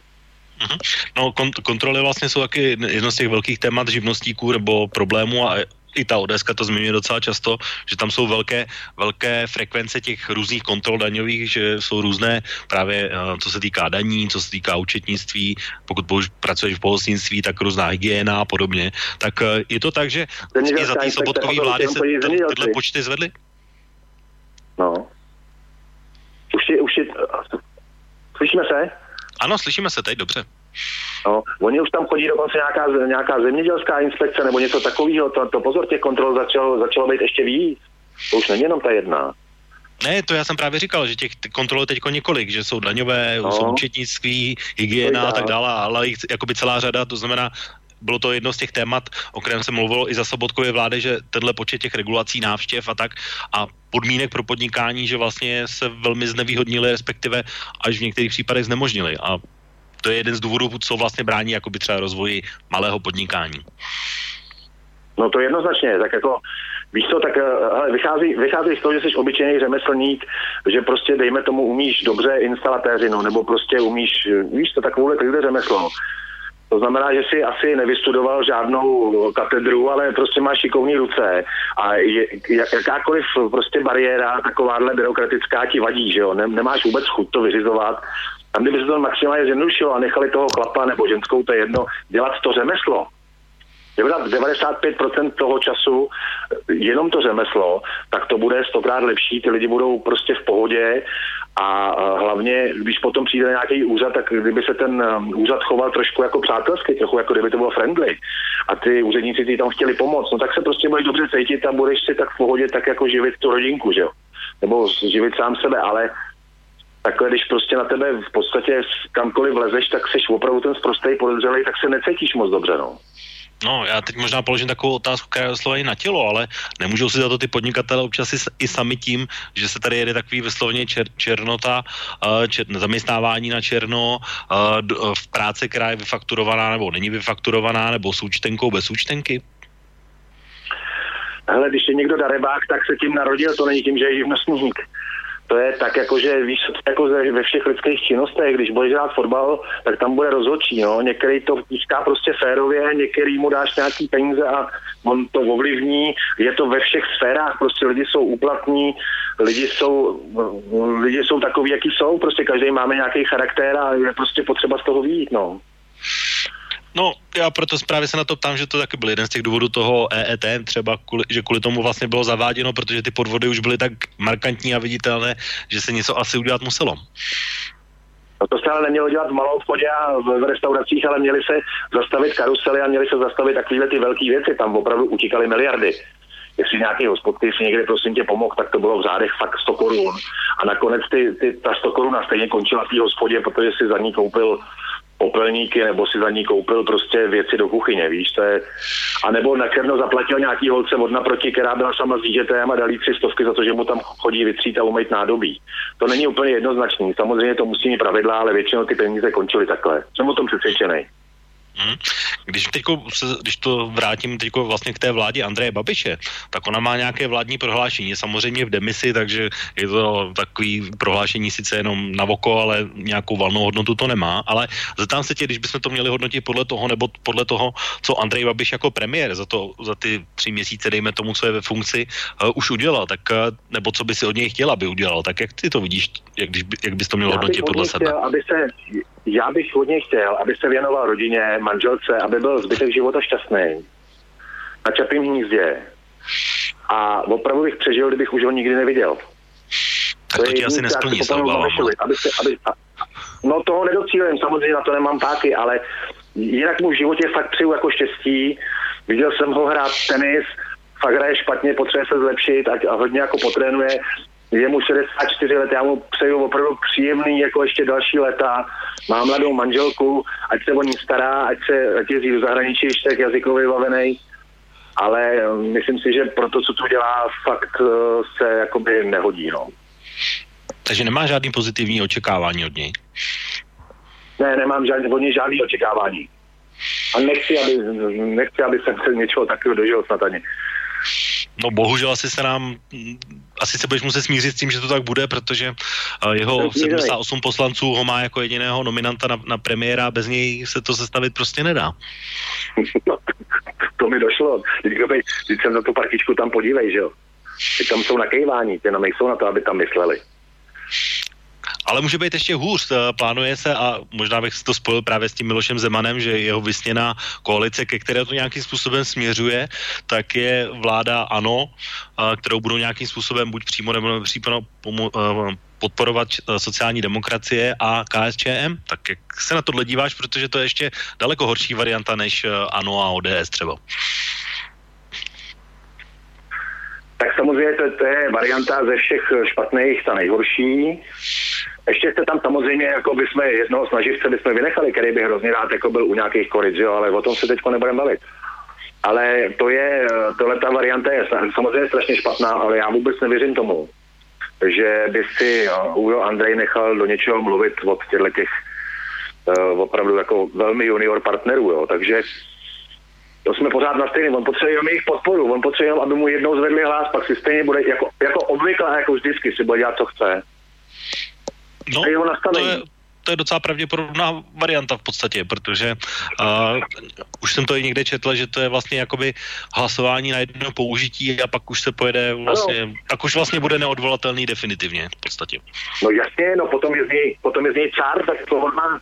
Mm-hmm. No kont- kontroly vlastně jsou taky jedno z těch velkých témat živnostníků nebo problémů a i ta ODSka to zmiňuje docela často, že tam jsou velké, velké frekvence těch různých kontrol daňových, že jsou různé právě co se týká daní, co se týká účetnictví, pokud pracuješ v pohostinství, tak různá hygiena a podobně. Tak je to tak, že i za té Sobotkový vlády se tyhle počty zvedly? No. Už je, už je... Slyšíme se? Ano, slyšíme se teď, dobře. No, oni už tam chodí dokonce nějaká, nějaká zemědělská inspekce nebo něco takového, to, to pozor, těch kontrol začalo, začalo být ještě víc, to už není jenom ta jedna. Ne, to já jsem právě říkal, že těch kontrol teďko několik, že jsou daňové, no. Jsou účetnictví, hygiena a tak dále, ale jich jakoby celá řada, to znamená, bylo to jedno z těch témat, o kterém se mluvilo i za Sobotkovy vlády, že tenhle počet těch regulací, návštěv a tak a podmínek pro podnikání, že vlastně se velmi znevýhodnili, respektive až v některých případech znemožnili a to je jeden z důvodů, co vlastně brání jakoby třeba rozvoji malého podnikání. No to jednoznačně, tak jako, víš co, tak hele, vychází, vychází z toho, že jsi obyčejný řemeslník, že prostě dejme tomu umíš dobře instalatéřinu, nebo prostě umíš, víš co, takovouhle takhle řemeslo. To znamená, že si asi nevystudoval žádnou katedru, ale prostě máš šikovný ruce a je, jakákoliv prostě bariéra takováhle byrokratická ti vadí, že jo, nemáš vůbec chuť to vyřizovat. A kdyby se to maximálně zjednodušilo a nechali toho chlapa nebo ženskou, to je jedno, dělat to řemeslo. devadesát pět procent toho času jenom to řemeslo, tak to bude stokrát lepší, ty lidi budou prostě v pohodě a hlavně, když potom přijde nějaký úřad, tak kdyby se ten úřad choval trošku jako přátelsky, trochu jako kdyby to bylo friendly a ty úředníci ti tam chtěli pomoct, no tak se prostě budeš dobře cítit a budeš si tak v pohodě tak jako živit tu rodinku, že jo? Nebo živit sám sebe, ale takhle, když prostě na tebe v podstatě kamkoliv vlezeš, tak seš opravdu ten sprostej podezřelej, tak se necítíš moc dobře, no. No, já teď možná položím takovou otázku, která je vysloveně na tělo, ale nemůžou si za to ty podnikatele občas i sami tím, že se tady jede takový vysloveně čer, černota, čer, zaměstnávání na černo, v práci, která je vyfakturovaná nebo není vyfakturovaná, nebo s účtenkou, bez účtenky? Hele, když je někdo darebák, tak se tím narodil, to není tím, že je živnostník. To je tak jako, že víš, jako ve všech lidských činnostech, když budeš hrát fotbal, tak tam bude rozhodčí, no. Některý to píská prostě férově, některý mu dáš nějaký peníze a on to ovlivní. Je to ve všech sférách, prostě lidi jsou úplatní, lidi jsou, lidi jsou takový, jaký jsou, prostě každý máme nějaký charakter a je prostě potřeba z toho vyjít, no. No, já proto právě se na to ptám, že to taky byl jeden z těch důvodů toho E E T, třeba kvůli, že kvůli tomu vlastně bylo zaváděno, protože ty podvody už byly tak markantní a viditelné, že se něco asi udělat muselo. No to se ale nemělo dělat v malou obchodě a v restauracích, ale měly se zastavit karusely a měly se zastavit takovéhle ty velké věci, tam opravdu utíkaly miliardy. Jestli nějaký hospodský si někde prosím tě pomohl, tak to bylo v řádech fakt sto korun. A nakonec ty, ty, ta sto koruna stejně končila v té hospodě, protože si za ní koupil popelníky, nebo si za ní koupil prostě věci do kuchyně, víš, to je... A nebo na černo zaplatil nějaký holce od naproti, která byla sama s dítětem a dali tři stovky za to, že mu tam chodí vytřít a umýt nádobí. To není úplně jednoznačný. Samozřejmě to musí mít pravidla, ale většinou ty peníze končily takhle. Jsem o tom přesvědčený. Hmm. Když, teďko, když to vrátím teďko vlastně k té vládě Andreje Babiše, tak ona má nějaké vládní prohlášení, je samozřejmě v demisi, takže je to takový prohlášení sice jenom na oko, ale nějakou valnou hodnotu to nemá, ale zeptám se tě, když bychom to měli hodnotit podle toho, nebo podle toho, co Andrej Babiš jako premiér za, to, za ty tři měsíce, dejme tomu, co je ve funkci, uh, už udělal, tak, uh, nebo co by si od něj chtěla, aby udělal, tak jak ty to vidíš, jak, když, jak bys to měl hodnotit podle sebe? Já bych hodně chtěl, aby se věnoval rodině, manželce, aby byl zbytek života šťastný. Na Čapím hnízdě. A opravdu bych přežil, kdybych už ho nikdy neviděl. Tak to, to ti asi nesplní, se obávám. No toho nedocílím, samozřejmě na to nemám páky, ale jinak mu v životě fakt přeju jako štěstí. Viděl jsem ho hrát tenis, fakt hraje špatně, potřebuje se zlepšit a, a hodně jako potrénuje. Je mu šedesát čtyři let, já mu přeju opravdu příjemný, jako ještě další léta. Má mladou manželku, ať se o ní stará, ať se ať jezdí do zahraničí, ještě tak jazykově bavenej. Ale myslím si, že pro to, co tu dělá, fakt se jakoby nehodí, no. Takže nemá žádný pozitivní očekávání od něj? Ne, nemám žádný, od něj žádný očekávání. A nechci, aby, nechci, aby jsem se něčeho takového dožil snad ani. No bohužel asi se nám asi se budeš muset smířit s tím, že to tak bude, protože jeho sedmdesát osm poslanců ho má jako jediného nominanta na, na premiéra, bez něj se to sestavit prostě nedá. No, to mi došlo. Když jsem na tu partičku tam podívej, že jo. Ty tam jsou nakejvání, ty nám nejsou na to, aby tam mysleli. Ale může být ještě hůř, plánuje se, a možná bych si to spojil právě s tím Milošem Zemanem, že jeho vysněná koalice, ke které to nějakým způsobem směřuje, tak je vláda ANO, kterou budou nějakým způsobem buď přímo nebo přímo podporovat sociální demokracie a K S Č M. Tak jak se na tohle díváš, protože to je ještě daleko horší varianta než ANO a O D S třeba. Tak samozřejmě to, to je varianta ze všech špatných, ta nejhorší. Ještě se tam samozřejmě, jako by jsme jednoho snaživce by jsme vynechali, který by hrozně rád jako byl u nějakých koryt, jo, ale o tom se teďko nebudeme bavit. Ale to je, tohle ta varianta je samozřejmě strašně špatná, ale já vůbec nevěřím tomu, že by si Ujo Andrej nechal do něčeho mluvit od těchto těch uh, opravdu jako velmi junior partnerů, jo, takže to jsme pořád na stejném, on potřebuje jenom jejich podporu, on potřebuje jenom, aby mu jednou zvedli hlas, pak si stejně bude, jako, jako obvykle, jako vždycky si bude dělat, co chce. No, to je, to je docela pravděpodobná varianta v podstatě, protože uh, už jsem to i někde četl, že to je vlastně jakoby hlasování na jedno použití a pak už se pojede vlastně, ano. Tak už vlastně bude neodvolatelný definitivně v podstatě. No jasně, no potom je z něj, potom je z něj čár, tak to on má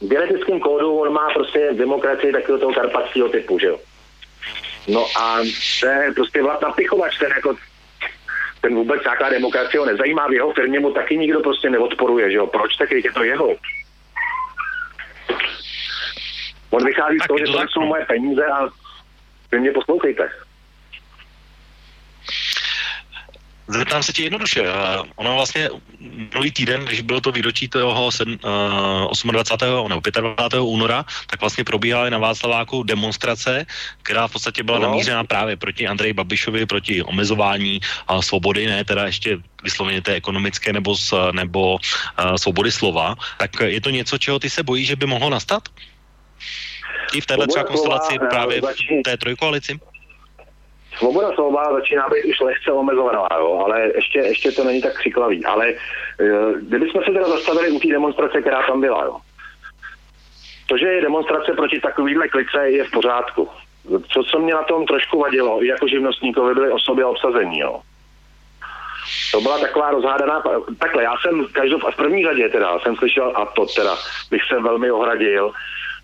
v genetickém kódu, on má prostě demokracii takového toho karpatského typu, že jo. No a to je prostě Vlad Napichovač, ten jako ten vůbec nějaká demokracie ho nezajímá, v jeho firmě mu taky nikdo prostě neodporuje, že jo, proč tak, je to jeho. On vychází tak z toho, to že to jsou moje peníze a vy mě poslouchejte. Zeptám se ti jednoduše. Ono vlastně minulý týden, když bylo to výročí toho dvacátého osmého, dvacátého devátého, nebo dvacátého pátého února, tak vlastně probíhaly na Václaváku demonstrace, která v podstatě byla no. namířena právě proti Andreji Babišovi, proti omezování a svobody, ne teda ještě vysloveně té ekonomické nebo, nebo a, svobody slova. Tak je to něco, čeho ty se bojíš, že by mohlo nastat? I v této třeba konstelaci právě v té trojkoalici? Svoboda slova začíná být už lehce omezovaná, jo, ale ještě, ještě to není tak křiklavý. Ale e, kdybychom se teda zastavili u té demonstrace, která tam byla, jo. To, že je demonstrace proti takovýhle klice, je v pořádku. Co, co mě na tom trošku vadilo, jako živnostníkovi byly osoby a obsazení, jo. To byla taková rozhádaná... Takhle, já jsem každop... v první řadě teda jsem slyšel, a to teda bych se velmi ohradil,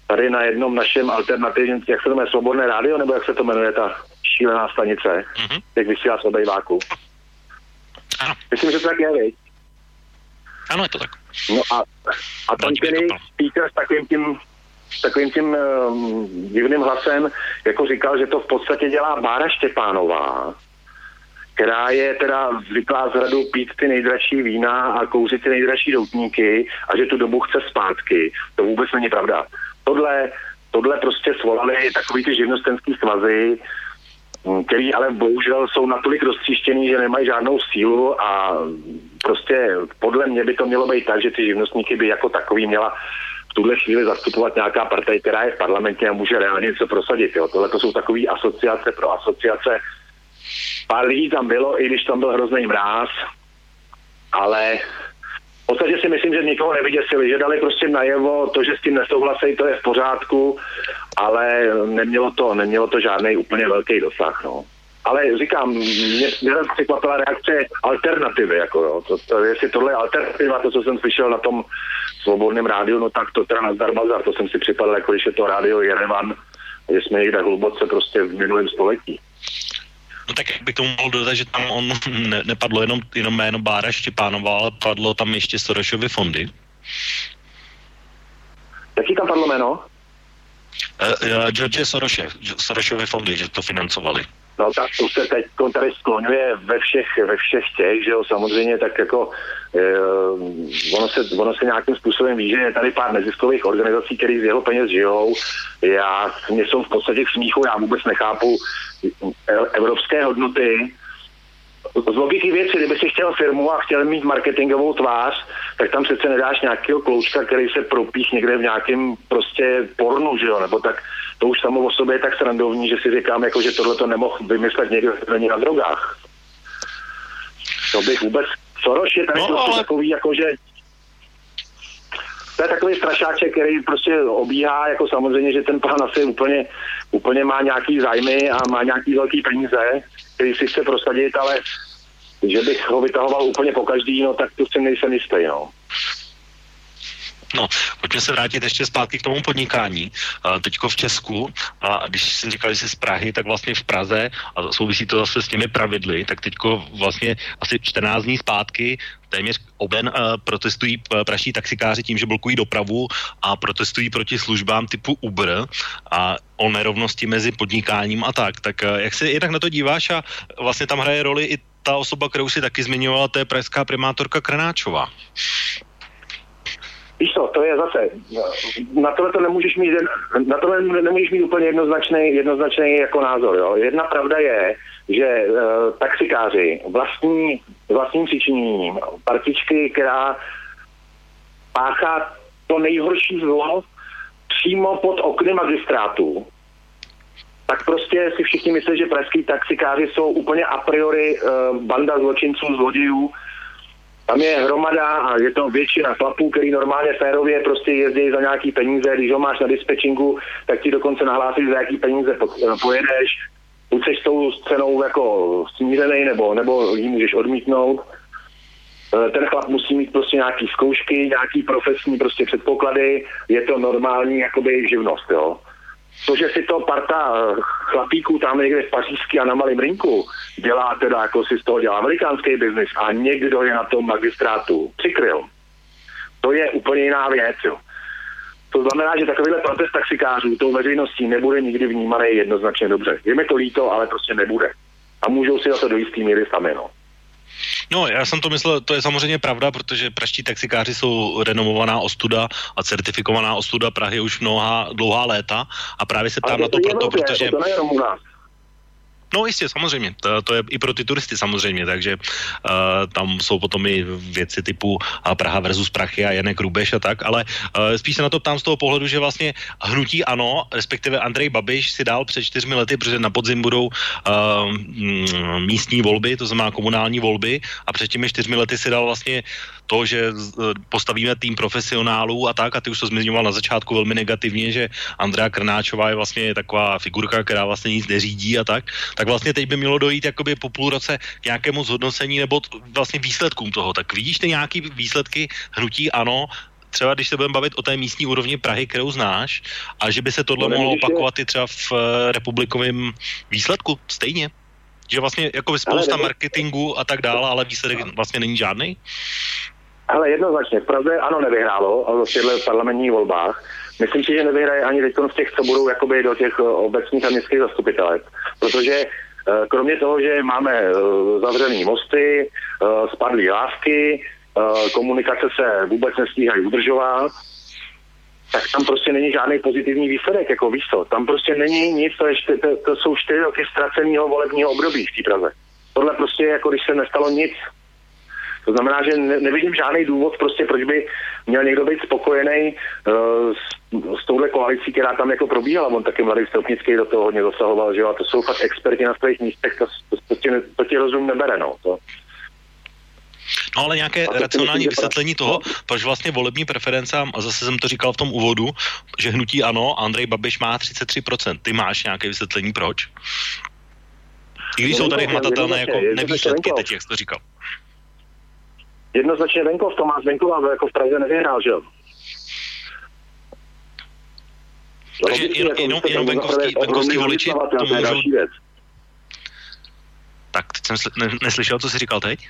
tady na jednom našem alternativním, jak se to jmenuje, Svobodné rádio, nebo jak se to jmenuje ta šílená stanice, mm-hmm. jak vysílá z obejváku. Ano. Myslím, že to tak je, viď? Ano, je to tak. No a, a tam ten Peter s takovým tím, s takovým tím um, divným hlasem, jako říkal, že to v podstatě dělá Bára Štěpánová, která je teda zvyklá z hradu pít ty nejdražší vína a kouřit ty nejdražší doutníky a že tu dobu chce zpátky. To vůbec není pravda. Tohle, tohle prostě svolali takový ty živnostenský svazy, který ale bohužel jsou natolik roztříštěný, že nemají žádnou sílu a prostě podle mě by to mělo být tak, že ty živnostníky by jako takový měla v tuhle chvíli zastupovat nějaká partaj, která je v parlamentě a může reálně něco prosadit. Jo. Tohle to jsou takový asociace pro asociace. Pár lidí tam bylo, i když tam byl hrozný mráz, ale... V podstatě si myslím, že nikoho nevyděsili, že dali prostě najevo, to, že s tím nesouhlasejí, to je v pořádku, ale nemělo to, nemělo to žádný úplně velký dosah, no. Ale říkám, mě, mě překvapila reakce alternativy, jako jo, to, to, jestli tohle je alternativa, to, co jsem slyšel na tom Svobodném rádiu, no tak to teda nazdar bazar, to jsem si připadal, jako když je to rádio Jerevan, že jsme někde hluboce prostě v minulém století. No tak jak bych tomu mohl dodat, že tam on ne, nepadlo jenom, jenom jméno Bára Štěpánová, ale padlo tam ještě Sorošovy fondy. Jaký tam padlo jméno? George Soroše, Sorošovy fondy, že to financovali. No tak to se teď tady skloňuje ve všech, ve všech těch, že jo, samozřejmě tak jako e, ono, se, ono se nějakým způsobem ví, že je tady pár neziskových organizací, které z jeho peněz žijou. Já mě jsou v podstatě k smíchu, já vůbec nechápu evropské hodnoty. Z logiky věci, kdyby si chtěl firmu a chtěl mít marketingovou tvář, tak tam přece nedáš nějakého kloučka, který se propích někde v nějakém prostě pornu, že jo, nebo tak to už samo o sobě je tak srandovní, že si říkám, jako, že tohle to nemohl vymyslet někdo, kdo není na drogách. To bych vůbec... Soroš je tady no, prostě ale... takový, jakože... To je takový strašáček, který prostě obíhá, jako samozřejmě, že ten pán asi úplně, úplně má nějaký zájmy a má nějaký velký peníze, který si chce prosadit, ale že bych ho vytahoval úplně po každý, no tak to si nejsem jistý, no. No, pojďme se vrátit ještě zpátky k tomu podnikání. Teďko v Česku, a když jsem říkal, že jsi z Prahy, tak vlastně v Praze, a souvisí to zase s těmi pravidly, tak teďko vlastně asi čtrnáct dní zpátky téměř oben protestují praští taxikáři tím, že blokují dopravu a protestují proti službám typu Uber a o nerovnosti mezi podnikáním a tak. Tak jak se jednak na to díváš a vlastně tam hraje roli i ta osoba, kterou si taky zmiňovala, to je pražská primátorka Krnáčová. Víš co, to je zase, na tohle to nemůžeš mít, na tohle nemůžeš mít úplně jednoznačný, jednoznačný jako názor, jo. Jedna pravda je, že e, taxikáři vlastní, vlastním přičiněním partičky, která páchá to nejhorší zlo přímo pod okny magistrátu, tak prostě si všichni myslí, že pražský taxikáři jsou úplně a priori e, banda zločinců, zlodějů. Tam je hromada a je to většina chlapů, který normálně férově prostě jezdí za nějaký peníze. Když ho máš na dispečingu, tak ti dokonce nahlásí, za jaký peníze pojedeš. Buď seš tou cenou jako smířenej, nebo, nebo ji můžeš odmítnout. Ten chlap musí mít prostě nějaký zkoušky, nějaký profesní prostě předpoklady. Je to normální jakoby živnost, jo. To, že si to parta chlapíků tam někde v Pařížský a na Malým rynku dělá, teda jako si z toho dělá amerikánský biznis a někdo je na tom magistrátu přikryl, to je úplně jiná věc. Jo. To znamená, že takovýhle protest taxikářů tou veřejností nebude nikdy vnímaný jednoznačně dobře. Je mi to líto, ale prostě nebude. A můžou si na to do jistý míry sami, no. No, já jsem to myslel, to je samozřejmě pravda, protože praští taxikáři jsou renomovaná ostuda a certifikovaná ostuda Prahy už mnoha dlouhá léta a právě se ptám na to proto, protože... No jistě, samozřejmě, to, to je i pro ty turisty samozřejmě, takže uh, tam jsou potom i věci typu uh, Praha versus Prachy a Janek Rubeš a tak, ale uh, spíš se na to ptám z toho pohledu, že vlastně Hnutí ANO, respektive Andrej Babiš si dal před čtyřmi lety, protože na podzim budou uh, místní volby, to znamená komunální volby a před těmi čtyřmi lety si dal vlastně to, že postavíme tým profesionálů a tak, a ty už to zmiňoval na začátku velmi negativně, že Andrea Krnáčová je vlastně taková figurka, která vlastně nic neřídí a tak, tak vlastně teď by mělo dojít jakoby po půl roce k nějakému zhodnocení nebo t- vlastně výsledkům toho. Tak vidíš ty nějaký výsledky Hnutí ANO, třeba když se budeme bavit o té místní úrovni Prahy, kterou znáš, a že by se tohle no, mohlo opakovat je... i třeba v republikovém výsledku stejně? Že vlastně jakoby spousta ale, marketingu a tak dále, ale výsledek vlastně není žádný? Ale jednoznačně, v Praze ANO nevyhrálo v těchto parlamentních volbách. Myslím si, že nevyhraje ani teď z těch, co budou jakoby do těch obecních a městských zastupitelek. Protože kromě toho, že máme zavřený mosty, spadlý lávky, komunikace se vůbec nestíhají udržovat, tak tam prostě není žádný pozitivní výsledek, jako víš co. Tam prostě není nic, to, je, to, to jsou čtyři roky ztraceného volebního období v té Praze. Tohle prostě je, jako když se nestalo nic. To znamená, že ne, nevidím žádný důvod, prostě proč by měl někdo být spokojený uh, s, s touhle koalicí, která tam jako probíhala. On taky Mladý Stropnický do toho hodně zasahoval, že jo, a to jsou fakt experti na svých místech, to, to, to, to, to ti rozum nebere, no, to... No ale nějaké racionální vysvětlení toho, proč vlastně volební preference, a zase jsem to říkal v tom úvodu, že Hnutí ANO, Andrej Babiš má třicet tři procent. Ty máš nějaké vysvětlení, proč? I když jsou tady hmatatelné jako nevýsledky, teď jak jsi to říkal. Jednoznačně venkov, Tomáš Venková jako v Praze nevyhrál, že jo? Takže jen, jenom, jenom venkovský, venkovský voliči to můžou... Tak, teď jsem neslyšel, co jsi říkal teď?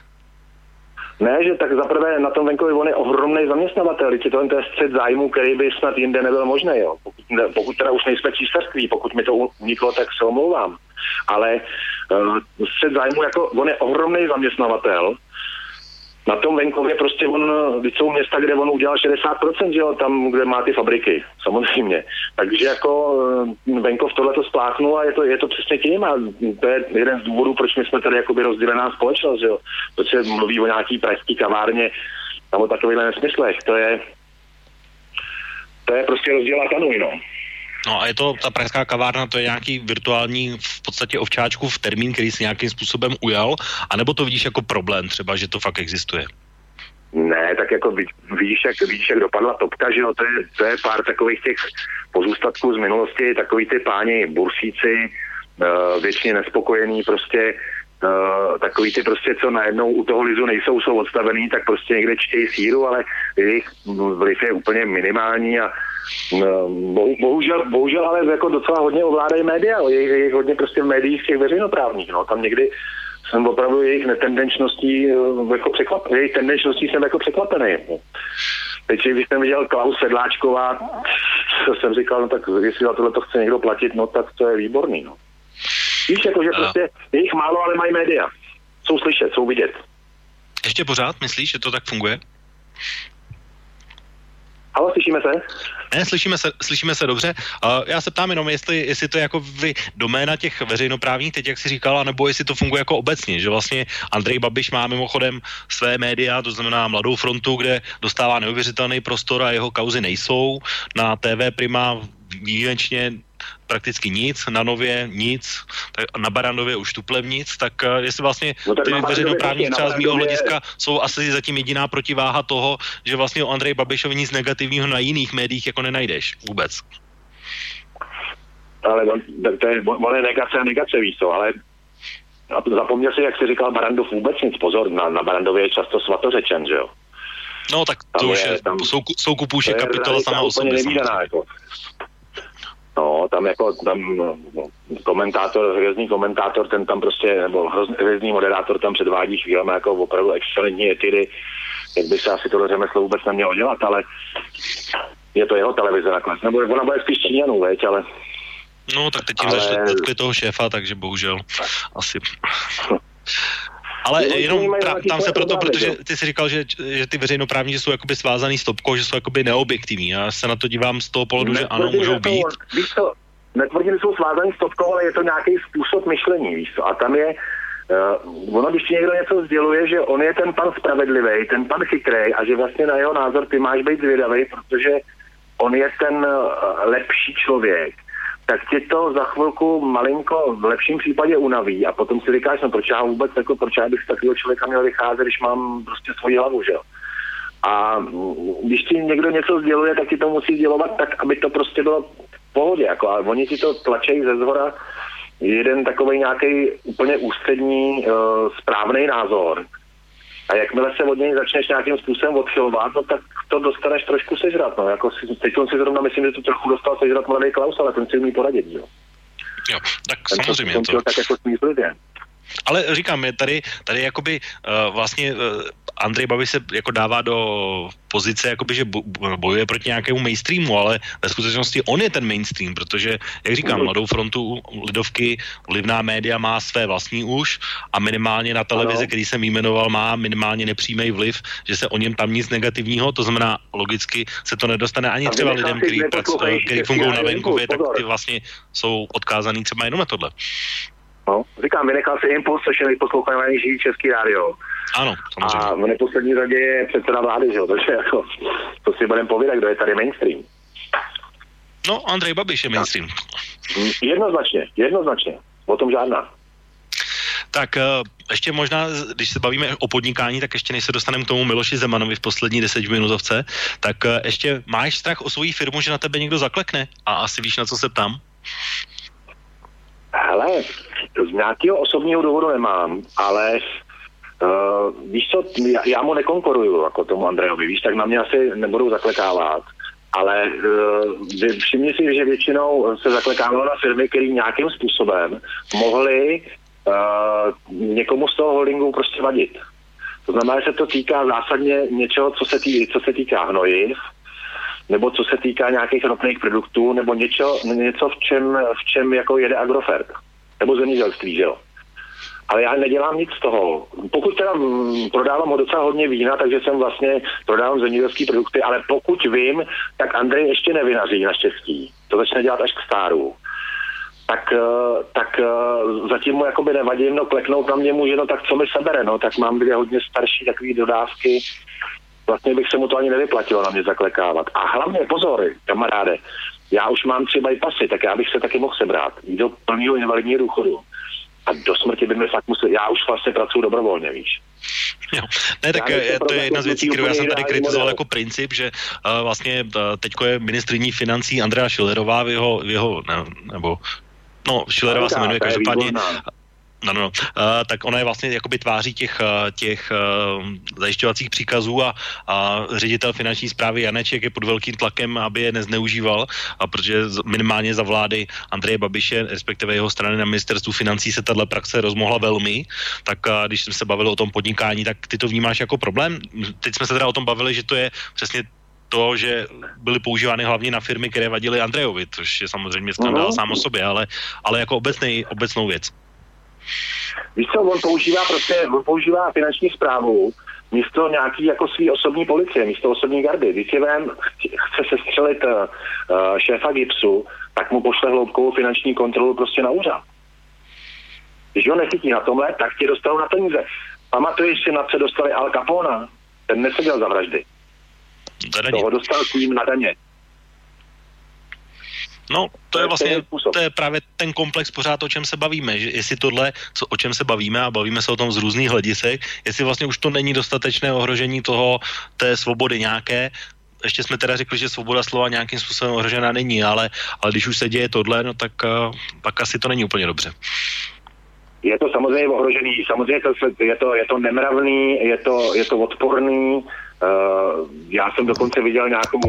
Ne, že tak zaprvé na tom venkově on je ohromnej zaměstnavatel, je to ten střed zájmu, který by snad jinde nebyl možný, jo. Pokud, pokud teda už nejsme čísařství, pokud mi to uniklo, tak se omlouvám. Ale uh, střed zájmu, jako on je ohromnej zaměstnavatel, na tom venkově prostě on, když jsou města, kde on udělal šedesát procent, že jo, tam, kde má ty fabriky, samozřejmě. Takže jako venkov tohleto spláchnul a je to, je to přesně tím a to je jeden z důvodů, proč my jsme tady jakoby rozdělená společnost, že jo. Proč se mluví o nějaký pražský kavárně tam o takovýhle nesmyslech, to je, to je prostě rozdělá kanuj, no. No a je to, ta pražská kavárna, to je nějaký virtuální podstatě ovčáčku v termín, který si nějakým způsobem ujal, anebo to vidíš jako problém třeba, že to fakt existuje? Ne, tak jako vidíš, jak, vidíš, jak dopadla topka, že jo, to je, to je pár takových těch pozůstatků z minulosti, takový ty páni bursíci, uh, věčně nespokojení prostě, Uh, takový ty prostě, co najednou u toho lizu nejsou, jsou odstavený, tak prostě někde čtějí síru, ale jejich vliv je úplně minimální a uh, bohužel, bohužel ale jako docela hodně ovládají média, jejich, jejich hodně prostě v médiích těch veřejnoprávních, no, tam někdy jsem opravdu jejich netendenčností jako překvapený, jejich tendenčností jsem jako překvapený. Teď, když jsem viděl Klaus Sedláčková, co jsem říkal, no tak jestli za tohle to chce někdo platit, no tak to je výborný, no. Víš, jako, že prostě je jich málo, ale mají média. Jsou slyšet, jsou vidět. Ještě pořád myslíš, že to tak funguje? Halo, slyšíme se? Ne, slyšíme se, slyšíme se dobře. Uh, já se ptám jenom, jestli, jestli to je jako vy doména těch veřejnoprávních, teď jak jsi říkala, nebo jestli to funguje jako obecně, že vlastně Andrej Babiš má mimochodem své média, to znamená Mladou frontu, kde dostává neuvěřitelný prostor a jeho kauzy nejsou. Na té vé Prima výjimečně prakticky nic, na Nově nic, na Barandově už tuplem nic, tak jestli vlastně no, ty veřejnoprávní třeba z mýho hlediska jsou asi zatím jediná protiváha toho, že vlastně o Andreji Babišovi nic negativního na jiných médiích jako nenajdeš vůbec. Ale on, to je, on je negace a negace, víš co, ale zapomněl si, jak jsi říkal, Barandov vůbec nic, pozor, na, na Barandově je často svatořečen, že jo? No tak to tam už je, tam, jsou, jsou kupůše kapitola sama o sobě. No, tam jako tam komentátor, hvězdný komentátor, ten tam prostě, nebo hvězdný moderátor tam předvádí chvílem jako opravdu excelentní etidy, jak by se asi tohle řemeslo vůbec nemělo dělat, ale je to jeho televize nakonec, nebo ona bude spíš Číňanů, veď, ale... No, tak teď tím ale... zašli toho šéfa, takže bohužel asi... Ale jenom pra- tam se proto, protože ty jsi říkal, že, že ty veřejnoprávní, že jsou jakoby svázaný s topkou, že jsou jakoby neobjektivní. Já se na to dívám z toho pohledu, že ano, můžou být. Víš to, netvrdili jsou svázaný s topkou, ale je to nějaký způsob myšlení, víš to. A tam je, uh, ono, když ti někdo něco sděluje, že on je ten pan spravedlivý, ten pan chytrej a že vlastně na jeho názor ty máš být zvědavý, protože on je ten uh, lepší člověk, tak ti to za chvilku malinko v lepším případě unaví a potom si říkáš, no proč já vůbec, jako, proč já bych z takového člověka měl vycházet, když mám prostě svoji hlavu, že jo. A když ti někdo něco sděluje, tak ti to musí sdělovat tak, aby to prostě bylo v pohodě, jako, a oni ti to tlačejí ze zhora jeden takovej nějaký úplně ústřední e, správný názor. A jakmile se od něj začneš nějakým způsobem odchylovat, no tak to dostaneš trošku sežrat, no. Jako si, teď on si zrovna myslím, že to trochu dostal sežrat Mladý Klaus, ale ten si umí poradit, jo. Jo, tak ten samozřejmě to. to. Tak jako smíslivě. Ale říkám, je tady, tady jakoby uh, vlastně uh, Andrej Babiš se jako dává do pozice, jakoby, že bojuje proti nějakému mainstreamu, ale ve skutečnosti on je ten mainstream, protože, jak říkám, Mladou frontu, Lidovky, vlivná média má své vlastní už a minimálně na televizi, ano, který jsem jmenoval, má minimálně nepřímý vliv, že se o něm tam nic negativního, to znamená logicky se to nedostane ani třeba lidem, kteří prac- fungují na venkově, tak ty vlastně jsou odkázaný třeba jenom na tohle. No, říkám, vynechal si Impuls, což je nejposlouchanější český rádio. Ano, samozřejmě. A v neposlední řadě je předseda vlády, že jo, takže jako, to si budeme povídat, kdo je tady mainstream. No, Andrej Babiš je mainstream. Jednoznačně, jednoznačně, o tom žádná. Tak ještě možná, když se bavíme o podnikání, tak ještě než se dostaneme k tomu Miloši Zemanovi v poslední desetiminutovce, tak ještě máš strach o svoji firmu, že na tebe někdo zaklekne? A asi víš, na co se ptám? Hele, z nějakého osobního důvodu nemám, ale uh, víš co, já, já mu nekonkuruju jako tomu Andrejovi, víš, tak na mě asi nebudou zaklekávat, ale uh, všimni si, že většinou se zaklekávalo na firmy, které nějakým způsobem mohly uh, někomu z toho holdingu prostě vadit. To znamená, že se to týká zásadně něčeho, co se, tý, co se týká hnojiv, nebo co se týká nějakých ropných produktů, nebo něčo, něco, v čem, v čem jako jede Agrofert, nebo zemědělství, že jo. Ale já nedělám nic z toho. Pokud teda prodávám ho docela hodně vína, takže jsem vlastně prodávám zemědělský produkty, ale pokud vím, tak Andrej ještě nevinaří naštěstí. To začne dělat až k stáru. Tak, tak zatím mu jakoby nevadím, no kleknout na mě může, no tak co mi sebere, no tak mám dvě hodně starší takové dodávky, vlastně bych se mu to ani nevyplatilo na mě zaklekávat. A hlavně pozor, kamaráde, Já už mám třeba i pasy, tak já bych se taky mohl sebrat do plného invalidního důchodu. A do smrti by mi fakt musel, já už vlastně pracuji dobrovolně, víš. Jo. Ne, tak je, to je jedna z věcí, kterou já jsem tady kritizoval jako princip, že uh, vlastně uh, teďko je ministryní financí Andrea Schillerová v jeho, v jeho ne, nebo, no Schillerová se jmenuje každopádně. No, no, no. Uh, tak ona je vlastně jakoby tváří těch, těch uh, zajišťovacích příkazů a, a ředitel finanční správy Janeček je pod velkým tlakem, aby je nezneužíval, a protože minimálně za vlády Andreje Babiše, respektive jeho strany na ministerstvu financí, se tato praxe rozmohla velmi. Tak uh, když jsme se bavili o tom podnikání, tak ty to vnímáš jako problém? Teď jsme se teda o tom bavili, že to je přesně to, že byly používány hlavně na firmy, které vadily Andrejovi, což je samozřejmě skandál sám o sobě, ale, ale jako obecnej, obecnou věc. Víš co, on používá prostě, on používá finanční správu místo nějaký jako svý osobní policie, místo osobní gardy. Když je vem, chce se střelit uh, šéfa GIBSu, tak mu pošle hloubkovou finanční kontrolu prostě na úřad. Když ho nechytí na tomhle, tak tě dostanou na peníze. Pamatuješ si, na co dostali Al Capona? Ten neseděl za vraždy. Toho dostal k ním na daně. No, to je vlastně, to je právě ten komplex pořád, o čem se bavíme, že jestli tohle, co, o čem se bavíme a bavíme se o tom z různých hledisek, jestli vlastně už to není dostatečné ohrožení toho, té svobody nějaké. Ještě jsme teda řekli, že svoboda slova nějakým způsobem ohrožená není, ale, ale když už se děje tohle, no tak pak asi to není úplně dobře. Je to samozřejmě ohrožený, samozřejmě to, je, to, je to nemravný, je to, je to odporný. Uh, já jsem dokonce viděl nějakou,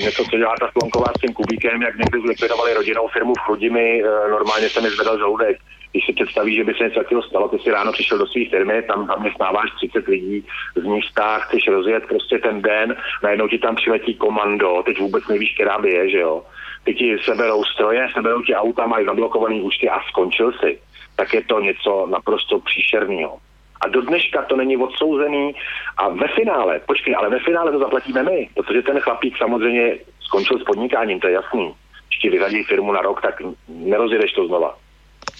něco, co dělá ta Slonková s tím Kubíkem, jak někdy zlikvidovali rodinnou firmu v Chrudimi, uh, normálně se mi zvedal žaludek. Když si představíš, že by se něco takového stalo, ty si ráno přišel do své firmy, tam zaměstnáváš třicet lidí, z nich stá, chceš rozjet prostě ten den, najednou ti tam přiletí komando, teď vůbec nevíš, která by je, že jo. Ty ti seberou stroje, seberou ti auta, mají zablokovaný účty a skončil si. Tak je to něco naprosto příšerného. A do dneška to není odsouzený a ve finále, počkej, ale ve finále to zaplatíme my, protože ten chlapík samozřejmě skončil s podnikáním, to je jasný. Když ti vyradí firmu na rok, tak nerozjedeš to znova.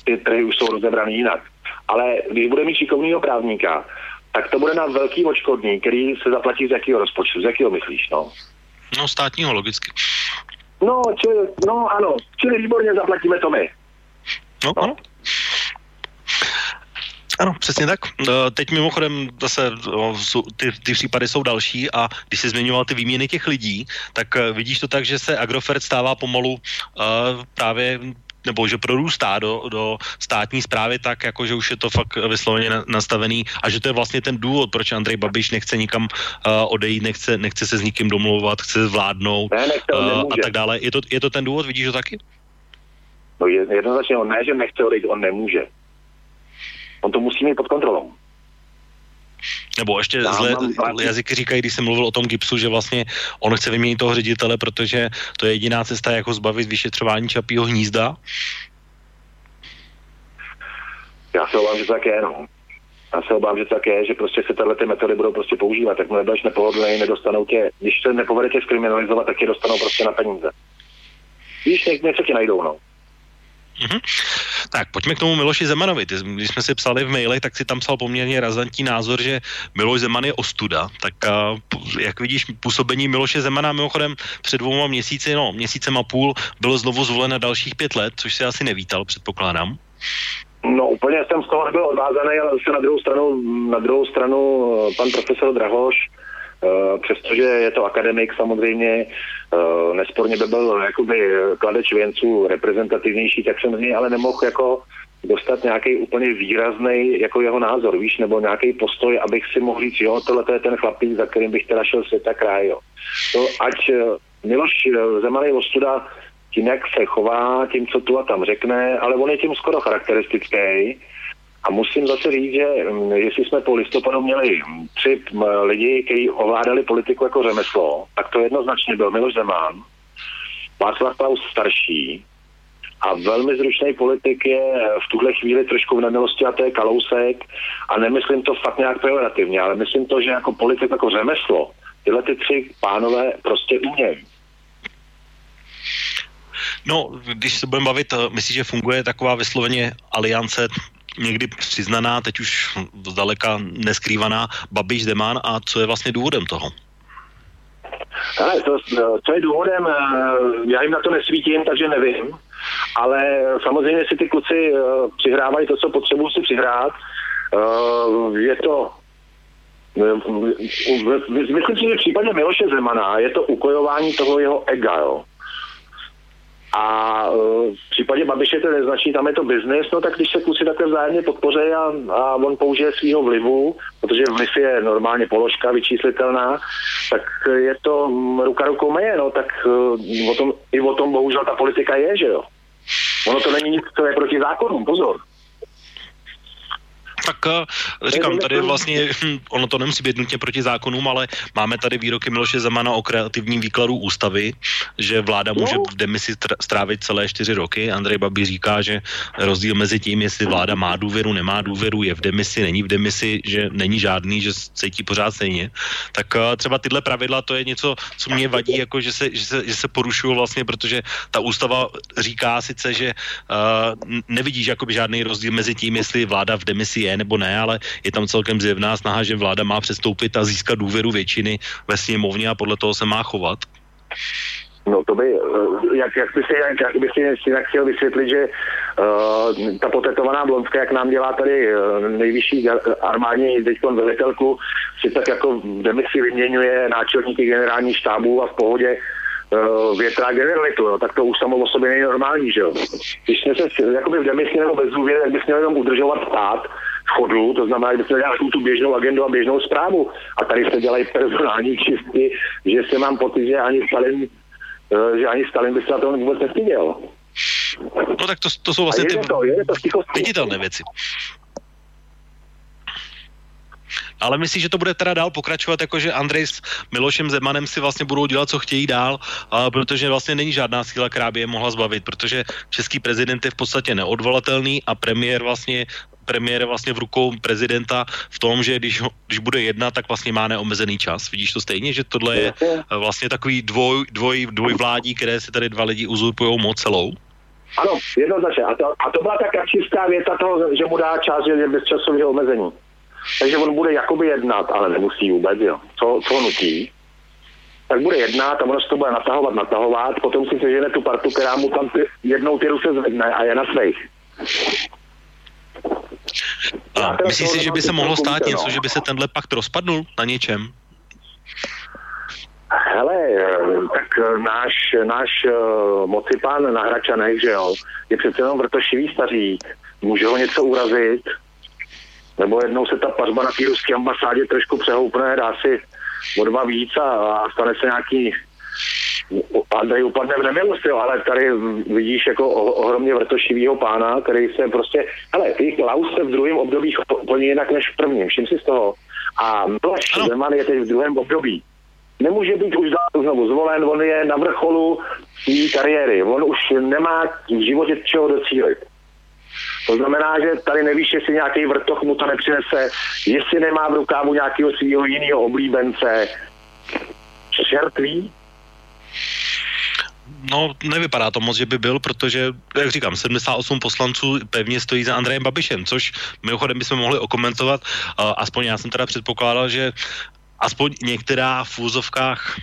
Ty trhy už jsou rozebraný jinak. Ale když bude mít šikovnýho právníka, tak to bude na velký odškodný, který se zaplatí z jakého rozpočtu, z jakého myslíš, no? No státního logicky. No, čili, no ano, čili výborně zaplatíme to my. No, no. Ano. Ano, přesně tak. Teď mimochodem zase ty, ty případy jsou další a když jsi zmiňoval ty výměny těch lidí, tak vidíš to tak, že se Agrofert stává pomalu uh, právě, nebo že prorůstá do, do státní správy tak, jako že už je to fakt vysloveně nastavený a že to je vlastně ten důvod, proč Andrej Babiš nechce nikam uh, odejít, nechce, nechce se s nikým domlouvat, chce zvládnout ne, uh, a tak dále. Je to, je to ten důvod, vidíš ho taky? No jednoznačně on ne, že nechce odejít, on nemůže. On to musí mít pod kontrolou. Nebo ještě zle, jazyky říkají, když jsem mluvil o tom GIBSu, že vlastně on chce vyměnit toho ředitele, protože to je jediná cesta, jak ho zbavit vyšetřování Čapího hnízda. Já se obávám, že to tak je, no. Já se obávám, že to tak je, že prostě se tato ty metody budou prostě používat. Tak nebudeš nepohodlný, nedostanou tě, když se nepovede tě zkriminalizovat, tak tě dostanou prostě na peníze. Víš, něco tě najdou, no. Mm-hmm. Tak pojďme k tomu Miloši Zemanovi. Když jsme si psali v mailech, tak si tam psal poměrně razantní názor, že Miloš Zeman je ostuda. Tak uh, jak vidíš působení Miloše Zemana, mimochodem před dvouma měsíci, no měsícem a půl, bylo znovu zvolen na dalších pět let, což si asi nevítal, předpokládám. No úplně jsem z toho nebyl odvázaný, ale se na druhou stranu, na druhou stranu pan profesor Drahoš, Uh, přestože je to akademik samozřejmě, uh, nesporně by byl jakoby kladeč věnců reprezentativnější, tak jsem z něj ale nemohl jako dostat nějaký úplně výrazný jako jeho názor, víš, nebo nějaký postoj, abych si mohl říct, jo, tohle to je ten chlapík, za kterým bych teda šel světa kraj, jo. To ať Miloš Zeman je ostuda tím, jak se chová, tím, co tu a tam řekne, ale on je tím skoro charakteristický. A musím zase říct, že jestli jsme po listopadu měli tři lidi, kteří ovládali politiku jako řemeslo, tak to jednoznačně byl Miloš Zeman, Václav Klaus starší a velmi zručný politik je v tuhle chvíli trošku v nemilosti a to je Kalousek a nemyslím to fakt nějak pejorativně, ale myslím to, že jako politik jako řemeslo tyhle ty tři pánové prostě umějí. No, když se budeme bavit, myslím, že funguje taková vysloveně aliance někdy přiznaná, teď už zdaleka neskrývaná, Babiš Zeman a co je vlastně důvodem toho? Ale to, to je důvodem, já jim na to nesvítím, takže nevím, ale samozřejmě si ty kluci přihrávají to, co potřebují si přihrát. Je to myslím si, že v případě Miloše Zemana je to ukojování toho jeho ega, jo. A v případě Babiše to neznačí, tam je to biznis, no tak když se kluci takhle vzájemně podpořejí a, a on použije svýho vlivu, protože vliv je normálně položka vyčíslitelná, tak je to ruka rukou meje, no tak o tom, i o tom bohužel ta politika je, že jo. Ono to není nic, co je proti zákonům, pozor. Tak říkám, tady vlastně, ono to nemusí být nutně proti zákonům, ale máme tady výroky Miloše Zemana o kreativním výkladu ústavy, že vláda může v demisi strávit celé čtyři roky. Andrej Babiš říká, že rozdíl mezi tím, jestli vláda má důvěru, nemá důvěru, je v demisi, není v demisi, že není žádný, že cítí pořád stejně. Tak třeba tyhle pravidla, to je něco, co mě vadí, jako že se, že se, že se porušují vlastně, protože ta ústava říká sice, že uh, nevidíš jakoby žádný rozdíl mezi tím, jestli vláda v demisi je nebo ne, ale je tam celkem zjevná snaha, že vláda má přestoupit a získat důvěru většiny ve sněmovně a podle toho se má chovat. No to by, jak, jak byste jak by jinak chtěl vysvětlit, že uh, ta potetovaná blondka, jak nám dělá tady nejvyšší armádní teďkon velitelku, si tak jako v demisi vyměňuje náčelníky generální štábů a v pohodě uh, větrá generalitu, no, tak to už samo o sobě není normální, že jo. Když jsme se jakoby v demisi nebo bez důvěry, tak bychom jenom udržovat stát chodu, to znamená, že se dělá tu běžnou agendu a běžnou zprávu. A tady se dělají personální čistky, že se mám pocit, že ani Stalin, že ani Stalin by se na to vůbec nestyděl. No tak to, to jsou vlastně ty viditelné věci. Ale myslím, že to bude teda dál pokračovat, jakože Andrej s Milošem Zemanem si vlastně budou dělat, co chtějí dál, protože vlastně není žádná síla, která by je mohla zbavit, protože český prezident je v podstatě neodvolatelný a premiér vlastně premiér vlastně v rukou prezidenta v tom, že když, ho, když bude jedna, tak vlastně má neomezený čas. Vidíš to stejně, že tohle je vlastně takový dvoj, dvoj, dvojvládí, které si tady dva lidi uzurpujou moc celou? Ano, jednoznačně. A to, a to byla ta kačistá věta toho, že mu dá čas, že je bez časového omezení. Takže on bude jakoby jednat, ale nemusí vůbec, jo. Co, co nutí? Tak bude jednat a ono se to bude natahovat, natahovat, potom si sežene tu partu, která mu tam ty, jednou ty ruce zvedne a je na svých. A myslíš si, že by se mohlo stát něco, že by se tenhle pakt rozpadnul na něčem? Hele, tak náš, náš mocipán na Hračanech, že jo, je přece jenom vrtošivý stařík, může ho něco urazit, nebo jednou se ta pařba na té ruské ambasádě trošku přehoupne, dá si o dva víc a, a stane se nějaký Andrej upadne v nemilosti, ale tady vidíš jako ohromně vrtošivýho pána, který se prostě, hele, ty Klaus se v druhém období úplně jinak než v prvním, všim si z toho. A Miloš Zeman je teď v druhém období. Nemůže být už znovu zvolen, on je na vrcholu své kariéry, on už nemá v životě čeho docílit. To znamená, že tady nevíš, jestli nějaký vrtoch mu to nepřinese, jestli nemá v rukávu nějakého svého jiného oblíbence. Čertví? No, nevypadá to moc, že by byl, protože, jak říkám, sedmdesát osm poslanců pevně stojí za Andrejem Babišem, což mimochodem bychom mohli okomentovat. Aspoň já jsem teda předpokládal, že aspoň některá v úzovkách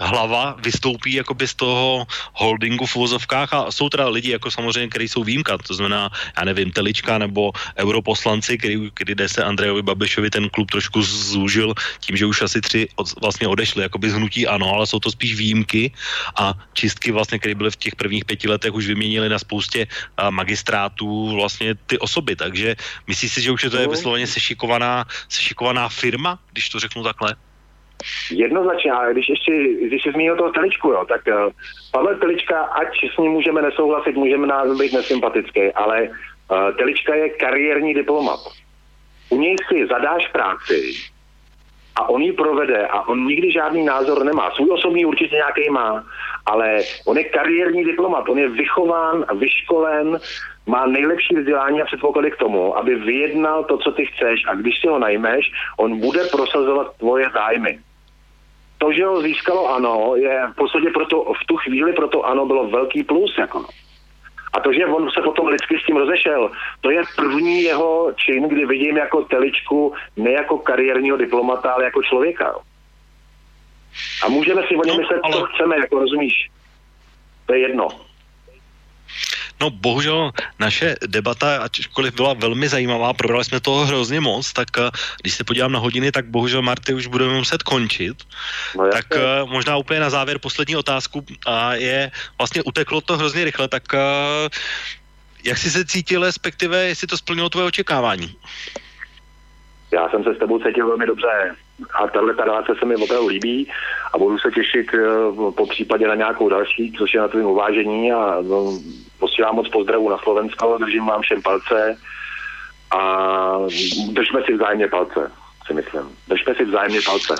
hlava vystoupí jakoby z toho holdingu v úvozovkách a jsou teda lidi jako samozřejmě, kteří jsou výjimka, to znamená, já nevím, Telička nebo europoslanci, který, kde se Andrejovi Babišovi ten klub trošku zúžil tím, že už asi tři od, vlastně odešli jakoby z hnutí ANO, ale jsou to spíš výjimky a čistky vlastně, které byly v těch prvních pěti letech už vyměnili na spoustě magistrátů vlastně ty osoby, takže myslíš si, že už je to je vysloveně sešikovaná, sešikovaná firma, když to řeknu takhle? Jednoznačně, ale když ještě, když se zmínil toho Teličku, jo, tak uh, Pavel Telička, ať s ním můžeme nesouhlasit, můžeme nás být nesympatický, ale uh, Telička je kariérní diplomat. U něj si zadáš práci a on ji provede a on nikdy žádný názor nemá. Svůj osobní určitě nějaký má, ale on je kariérní diplomat, on je vychován, vyškolen, má nejlepší vzdělání a předpoklady k tomu, aby vyjednal to, co ty chceš a když si ho najmeš, on bude prosazovat tvoje zájmy. To, že ho získalo ANO, je v podstatě proto, v tu chvíli proto ANO bylo velký plus. Jako. A to, že on se potom lidsky s tím rozešel, to je první jeho čin, kdy vidím jako Teličku, ne jako kariérního diplomata, ale jako člověka. Jo. A můžeme si o něm no, myslet, ale... co chceme, jako rozumíš. To je jedno. No bohužel naše debata, ačkoliv byla velmi zajímavá, probrali jsme toho hrozně moc, tak když se podívám na hodiny, tak bohužel, Marty, už budeme muset končit. No, tak uh, možná úplně na závěr poslední otázku a je, vlastně uteklo to hrozně rychle, tak uh, jak jsi se cítil, respektive jestli to splnilo tvoje očekávání? Já jsem se s tebou cítil velmi dobře a tahle ta relace se mi opravdu líbí a budu se těšit uh, po případě na nějakou další, což je na tvým uvážení a no, posílám moc pozdravů na Slovensko, držím vám všem palce a držme si vzájemně palce, si myslím. Držme si vzájemně palce.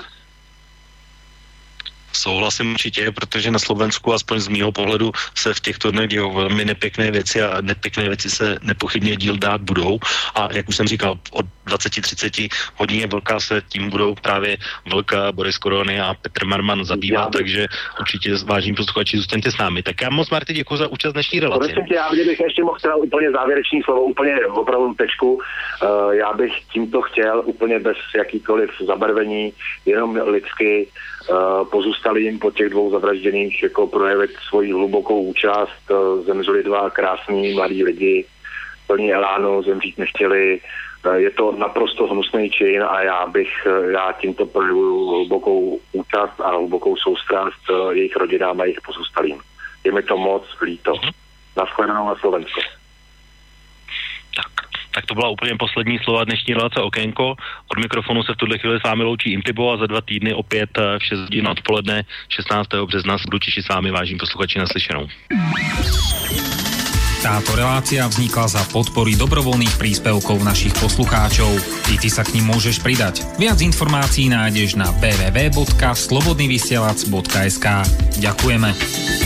Souhlasím určitě, protože na Slovensku, aspoň z mýho pohledu, se v těchto dnech dějou velmi nepěkné věci a nepěkné věci se nepochybně díl dát budou. A jak už jsem říkal, od dvacet třicet hodině Vlka se tím budou právě Vlka, Boris Korony a Petr Marman zabývat, takže určitě vážení posluchači, zůstaňte s námi. Tak já moc, Marty, děkuji za účast dnešní relaci. Já bych ještě mohl chtěl úplně závěrečný slovo, úplně opravdu tečku. Já bych tímto chtěl úplně bez jakýkoliv zabarvení, jenom lidsky pozůstali jim po těch dvou zavražděných jako projevit svoji hlubokou účast. Zemřeli dva krásní mladí lidi, plní elánu, zemřít nechtěli. Je to naprosto hnusný čin a já bych, já tímto projevuju hlubokou účast a hlubokou soustrast jejich rodinám a jejich pozůstalým. Je mi to moc líto. Naschledanou na Slovensku. Tak. Tak to byla úplně poslední slova dnešní relace Okénko. Od mikrofonu se v tuhle chvíli s vámi loučí Intibo a za dva týdny opět v šest hodin odpoledne šestnáctého března budu těšit s vámi, vážení posluchači, naslyšenou. Táto relácia vznikla za podpory dobrovoľných príspevkov našich poslucháčov. I ty sa k nim môžeš pridať. Viac informácií nájdeš na w w w tečka slobodnyvysielac bodka es ka. Ďakujeme.